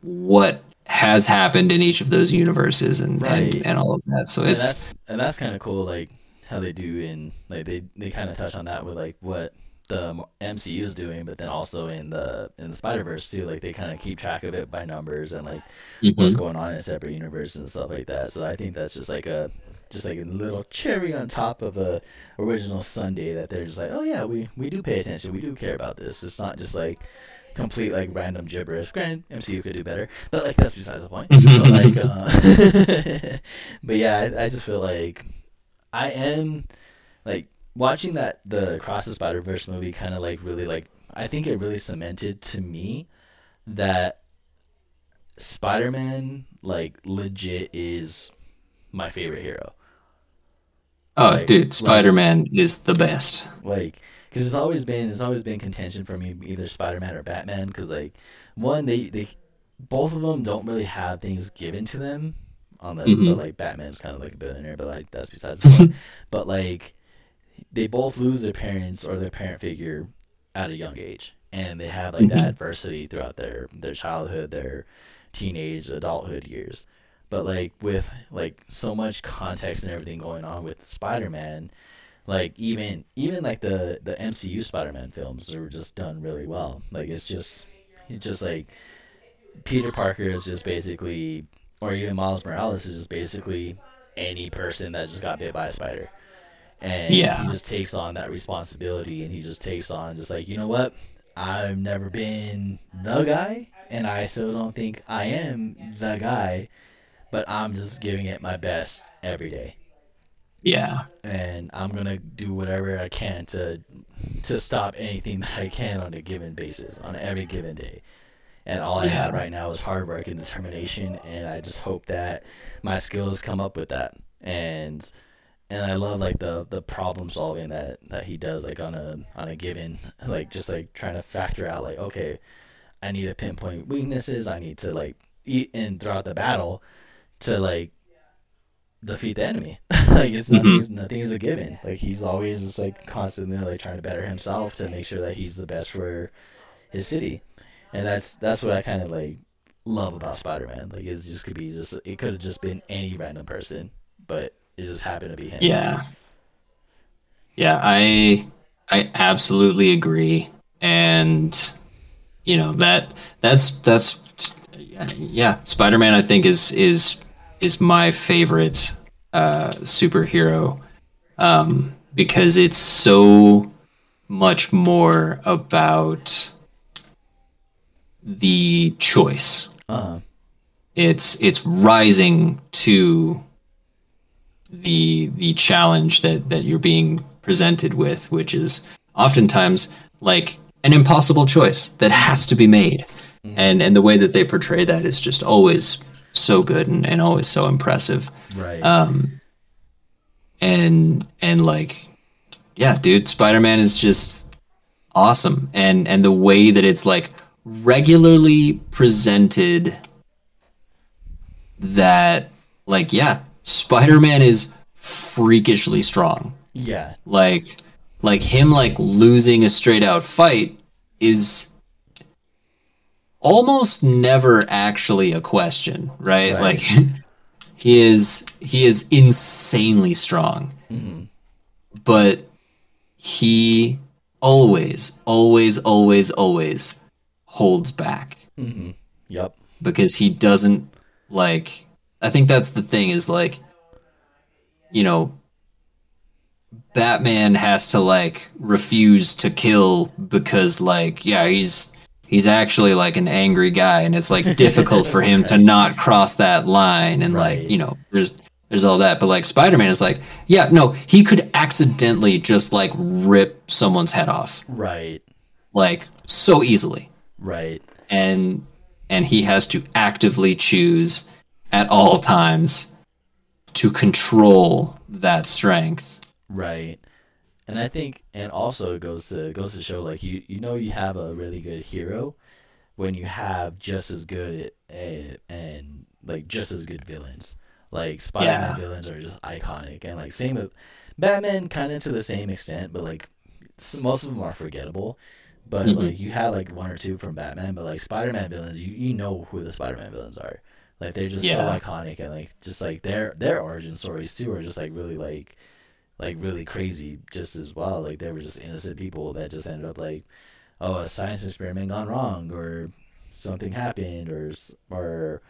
what has happened in each of those universes and, right. and, and all of that. So and it's... That's, and that's kind of cool, like, how they do in... Like, they, they kind of touch on that with, like, what the M C U is doing, but then also in the in the Spider-Verse too, like they kind of keep track of it by numbers and like mm-hmm. what's going on in separate universes and stuff like that. So I think that's just like a just like a little cherry on top of the original sundae that they're just like, oh yeah, we we do pay attention, we do care about this. It's not just like complete like random gibberish. Granted, M C U could do better, but like that's besides the point. But, like, uh, but yeah, I, I just feel like I am like. Watching that the Across the Spider-Verse movie kind of like really like I think it really cemented to me that Spider-Man like legit is my favorite hero. Oh, like, dude, Spider-Man like, is the best. Like, because it's always been it's always been contention for me either Spider-Man or Batman, because like one they they both of them don't really have things given to them on the mm-hmm. but, like Batman's kind of like a billionaire, but like that's besides the point. But like. They both lose their parents or their parent figure at a young age, and they have like mm-hmm. that adversity throughout their, their childhood, their teenage, adulthood years. But like with like so much context and everything going on with Spider-Man, like even even like the, the M C U Spider-Man films they were just done really well. Like it's just it's just like Peter Parker is just basically, or even Miles Morales is just basically any person that just got bit by a spider. And yeah. he just takes on that responsibility, and he just takes on just like, you know what? I've never been the guy, and I still don't think I am the guy, but I'm just giving it my best every day. Yeah. And I'm going to do whatever I can to to stop anything that I can on a given basis, on every given day. And all I yeah. had right now is hard work and determination, and I just hope that my skills come up with that. And... And I love like the, the problem solving that, that he does like on a on a given like just like trying to factor out like, okay, I need to pinpoint weaknesses, I need to like eat in throughout the battle to like defeat the enemy. Like, it's nothing, mm-hmm. nothing is a given. Like, he's always just, like, constantly, like, trying to better himself to make sure that he's the best for his city. And that's that's what I kind of, like, love about Spider-Man. Like, it just could be just, it could have just been any random person, but it just happened to be him. Yeah. Yeah, I I absolutely agree. And, you know, that that's, that's, yeah, Spider-Man, I think, is, is, is my favorite uh, superhero um, because it's so much more about the choice. Uh-huh. It's it's rising to the the challenge that, that you're being presented with, which is oftentimes like an impossible choice that has to be made. Mm-hmm. And and the way that they portray that is just always so good and, and always so impressive. Right. Um and and like yeah, dude, Spider-Man is just awesome. And and the way that it's like regularly presented that like yeah, Spider-Man is freakishly strong. Yeah. Like like him like losing a straight out fight is almost never actually a question, right? Right. Like he is he is insanely strong. Mm-hmm. But he always, always, always, always holds back. Mm-hmm. Yep. Because he doesn't like I think that's the thing is like you know Batman has to like refuse to kill because like yeah, he's He's actually like an angry guy, and it's like difficult for him right. to not cross that line. And right. like, you know, there's there's all that. But like Spider-Man is like, yeah, no, he could accidentally just like rip someone's head off. Right. Like so easily. Right. And and he has to actively choose at all times to control that strength. Right. And I think, and also it goes to goes to show, like, you, you know you have a really good hero when you have just as good and, and like, just as good villains. Like, Spider-Man yeah. villains are just iconic. And, like, same with Batman, kind of to the same extent, but, like, most of them are forgettable. But, mm-hmm. like, you had, like, one or two from Batman, but, like, Spider-Man villains, you, you know who the Spider-Man villains are. Like, they're just yeah. so iconic. And, like, just, like, their their origin stories, too, are just, like, really, like... like really crazy just as well. Like they were just innocent people that just ended up like, oh, a science experiment gone wrong or something happened or or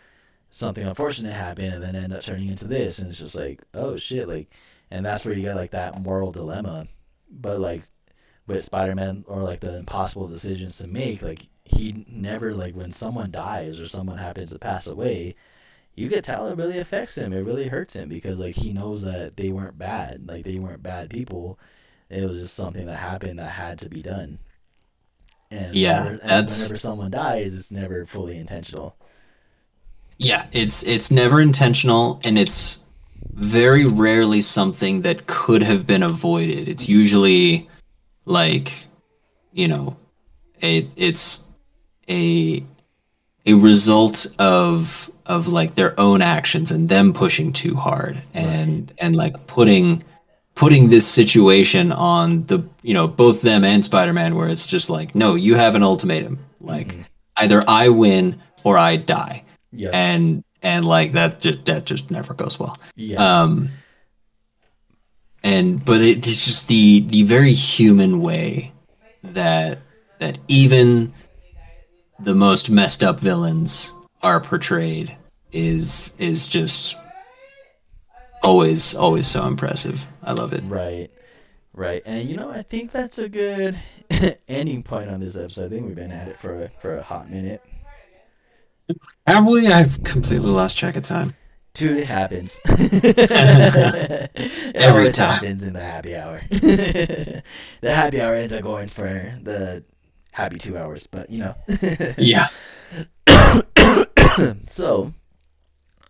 something unfortunate happened and then end up turning into this. And it's just like, oh shit. Like, and that's where you get like that moral dilemma. But like with Spider-Man or like the impossible decisions to make, like he never like when someone dies or someone happens to pass away, you could tell it really affects him. It really hurts him because, like, he knows that they weren't bad. Like, they weren't bad people. It was just something that happened that had to be done. And yeah, whenever, that's... and whenever someone dies, it's never fully intentional. Yeah, it's it's never intentional, and it's very rarely something that could have been avoided. It's usually, like, you know, a, it's a... a result of of like their own actions and them pushing too hard and right. and like putting putting this situation on the you know both them and Spider-Man where it's just like no you have an ultimatum like mm-hmm. either I win or I die yep. and and like that just, that just never goes well yeah. um and but it, it's just the the very human way that that even the most messed up villains are portrayed is is just always always so impressive. I love it. Right, right, and you know I think that's a good ending point on this episode. I think we've been at it for a, for a hot minute. Have we? I've completely lost track of time. Dude, it happens. it Every time happens in the happy hour. The happy hour ends up going for the. Happy two hours, but you know. yeah. So,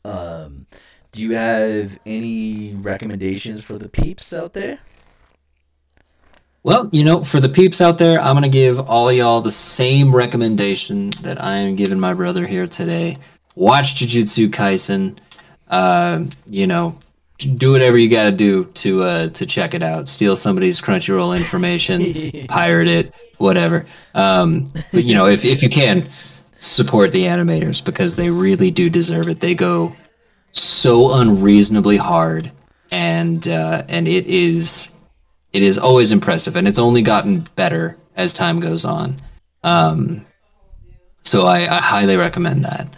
um, do you have any recommendations for the peeps out there? Well, you know, for the peeps out there, I'm going to give all y'all the same recommendation that I am giving my brother here today. Watch Jujutsu Kaisen. Uh, you know, do whatever you got to do to uh, to check it out. Steal somebody's Crunchyroll information, pirate it, whatever. Um, but, you know, if if you can, support the animators because they really do deserve it. They go so unreasonably hard, and uh, and it is it is always impressive, and it's only gotten better as time goes on. Um, so I, I highly recommend that.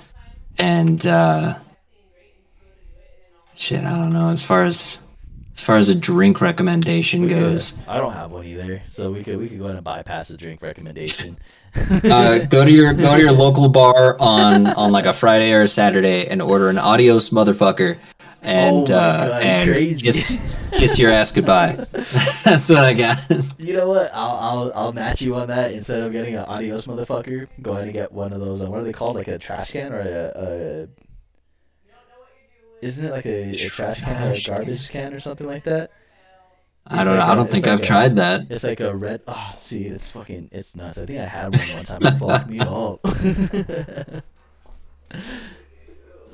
And uh, shit, I don't know. As far as as far as a drink recommendation goes, I don't have one either. So we could we could go ahead and bypass the drink recommendation. uh, go to your go to your local bar on, on like a Friday or a Saturday and order an Adios motherfucker, and oh uh, God, and crazy. kiss kiss your ass goodbye. That's what I got. You know what? I'll I'll I'll match you on that. Instead of getting an Adios motherfucker, go ahead and get one of those. Uh, what are they called? Like a trash can or a. a Isn't it like a, a trash can or a garbage can or something like that? It's I don't like know. A, I don't think like I've a, tried that. It's like a red. Oh, see, it's fucking. It's nuts. I think I had one one time. It fucked me up.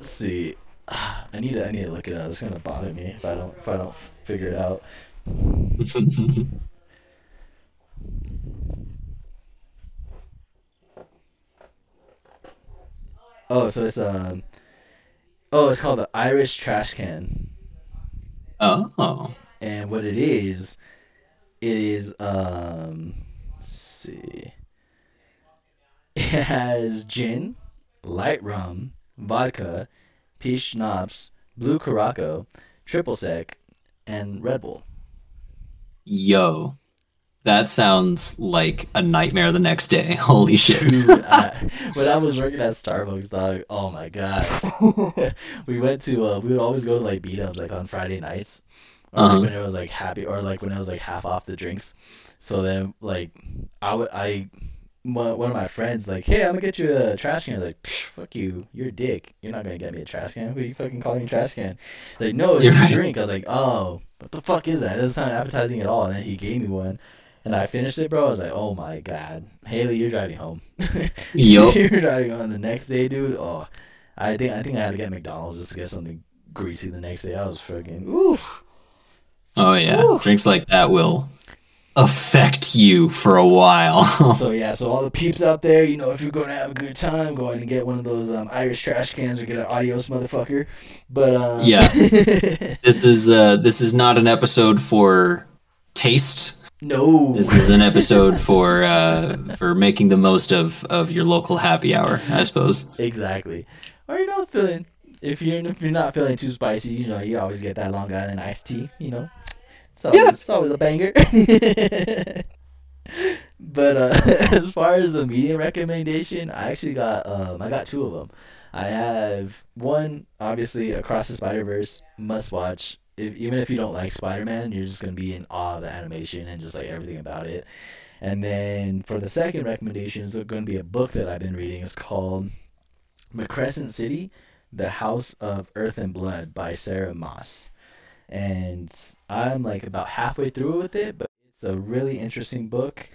See, I need to. I need to look it up. It's gonna bother me if I don't. If I don't figure it out. Oh, so it's um. Oh, it's called the Irish trash can. Oh. And what it is, it is, um, let's see. It has gin, light rum, vodka, peach schnapps, blue Curaçao, triple sec, and Red Bull. Yo. That sounds like a nightmare the next day. Holy shit. Dude, I, when I was working at Starbucks, dog, oh my God. We went to, uh, we would always go to like beat ups like on Friday nights. Or uh-huh. like, when it was like happy, or like when it was like half off the drinks. So then like, I, w- I my, one of my friends like, hey, I'm gonna get you a trash can. I was like, fuck you, you're a dick. You're not gonna get me a trash can. Who are you fucking calling a trash can? Like, no, it's a drink. I was like, oh, what the fuck is that? It doesn't sound appetizing at all. And then he gave me one. And I finished it, bro. I was like, oh, my God. Haley, you're driving home. Yup. You're driving home the next day, dude. Oh, I think I think I had to get McDonald's just to get something greasy the next day. I was freaking, oof. Oh, yeah. Oof. Drinks like that will affect you for a while. So, yeah. So, all the peeps out there, you know, if you're going to have a good time, go ahead and get one of those um, Irish trash cans or get an Adios motherfucker. But, um... yeah. This is, uh, this is not an episode for taste. No. This is an episode for uh, for making the most of, of your local happy hour, I suppose. Exactly. Or you're not feeling if you're if you're not feeling too spicy, you know, you always get that Long Island iced tea, you know. It's always, yeah. It's always a banger. But uh, as far as the media recommendation, I actually got um I got two of them. I have one, obviously, Across the Spider-Verse, must watch. If, even if you don't like Spider-Man, you're just going to be in awe of the animation and just like everything about it. And then for the second recommendation is going to be a book that I've been reading. It's called The Crescent City, The House of Earth and Blood by Sarah Moss. And I'm like about halfway through with it, but it's a really interesting book.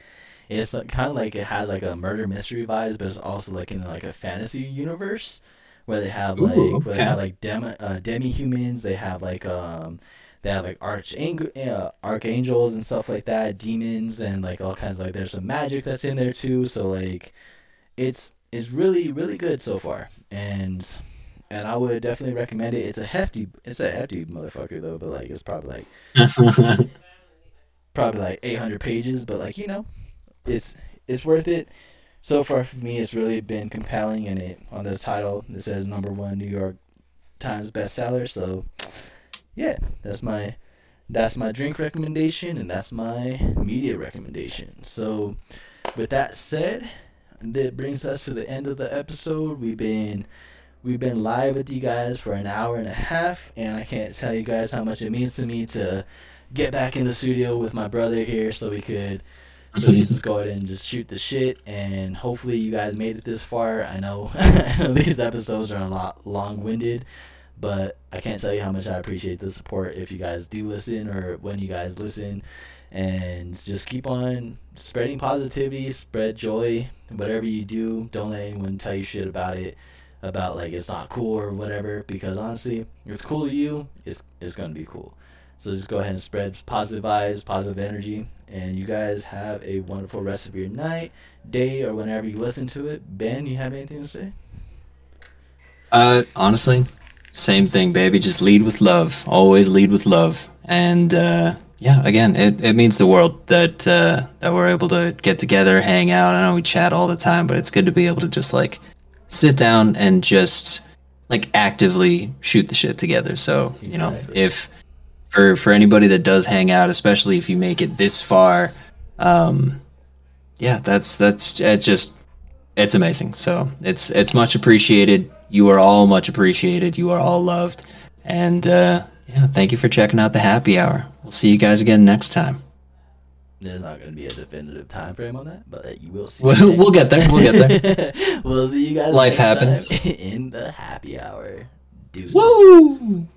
It's like, kind of like it has like a murder mystery vibes, but it's also like in like a fantasy universe. Where they have like, Ooh, okay. where they have like demi uh, demi humans, they have like um, they have like archangel, uh, archangels and stuff like that, demons and like all kinds of like. There's some magic that's in there too, so like, it's it's really really good so far, and and I would definitely recommend it. It's a hefty, it's a hefty motherfucker though, but like it's probably like probably like eight hundred pages, but like you know, it's it's worth it. So far for me, it's really been compelling, and it on the title it says number one New York Times bestseller. So, yeah, that's my that's my drink recommendation, and that's my media recommendation. So, with that said, that brings us to the end of the episode. We've been we've been live with you guys for an hour and a half, and I can't tell you guys how much it means to me to get back in the studio with my brother here, so we could. So you just go ahead and just shoot the shit, and hopefully you guys made it this far. I know, I know these episodes are a lot long-winded, but I can't tell you how much I appreciate the support if you guys do listen or when you guys listen. And just keep on spreading positivity, spread joy, whatever you do. Don't let anyone tell you shit about it. about like it's not cool or whatever, because honestly, it's cool to you, it's it's gonna be cool. So just go ahead and spread positive vibes, positive energy, and you guys have a wonderful rest of your night, day, or whenever you listen to it. Ben, you have anything to say? Uh, honestly, same thing, baby. Just lead with love. Always lead with love. And uh, yeah, again, it, it means the world that uh, that we're able to get together, hang out. I know we chat all the time, but it's good to be able to just like sit down and just like actively shoot the shit together. So, you know, exactly. if For, for anybody that does hang out, especially if you make it this far, um, yeah, that's that's it just it's amazing. So it's it's much appreciated. You are all much appreciated. You are all loved. And uh, yeah, thank you for checking out the Happy Hour. We'll see you guys again next time. There's not going to be a definitive time frame on that, but you will see. We'll, we'll get there. We'll get there. We'll see you guys. Life next happens time in the Happy Hour. Deuces. Woo!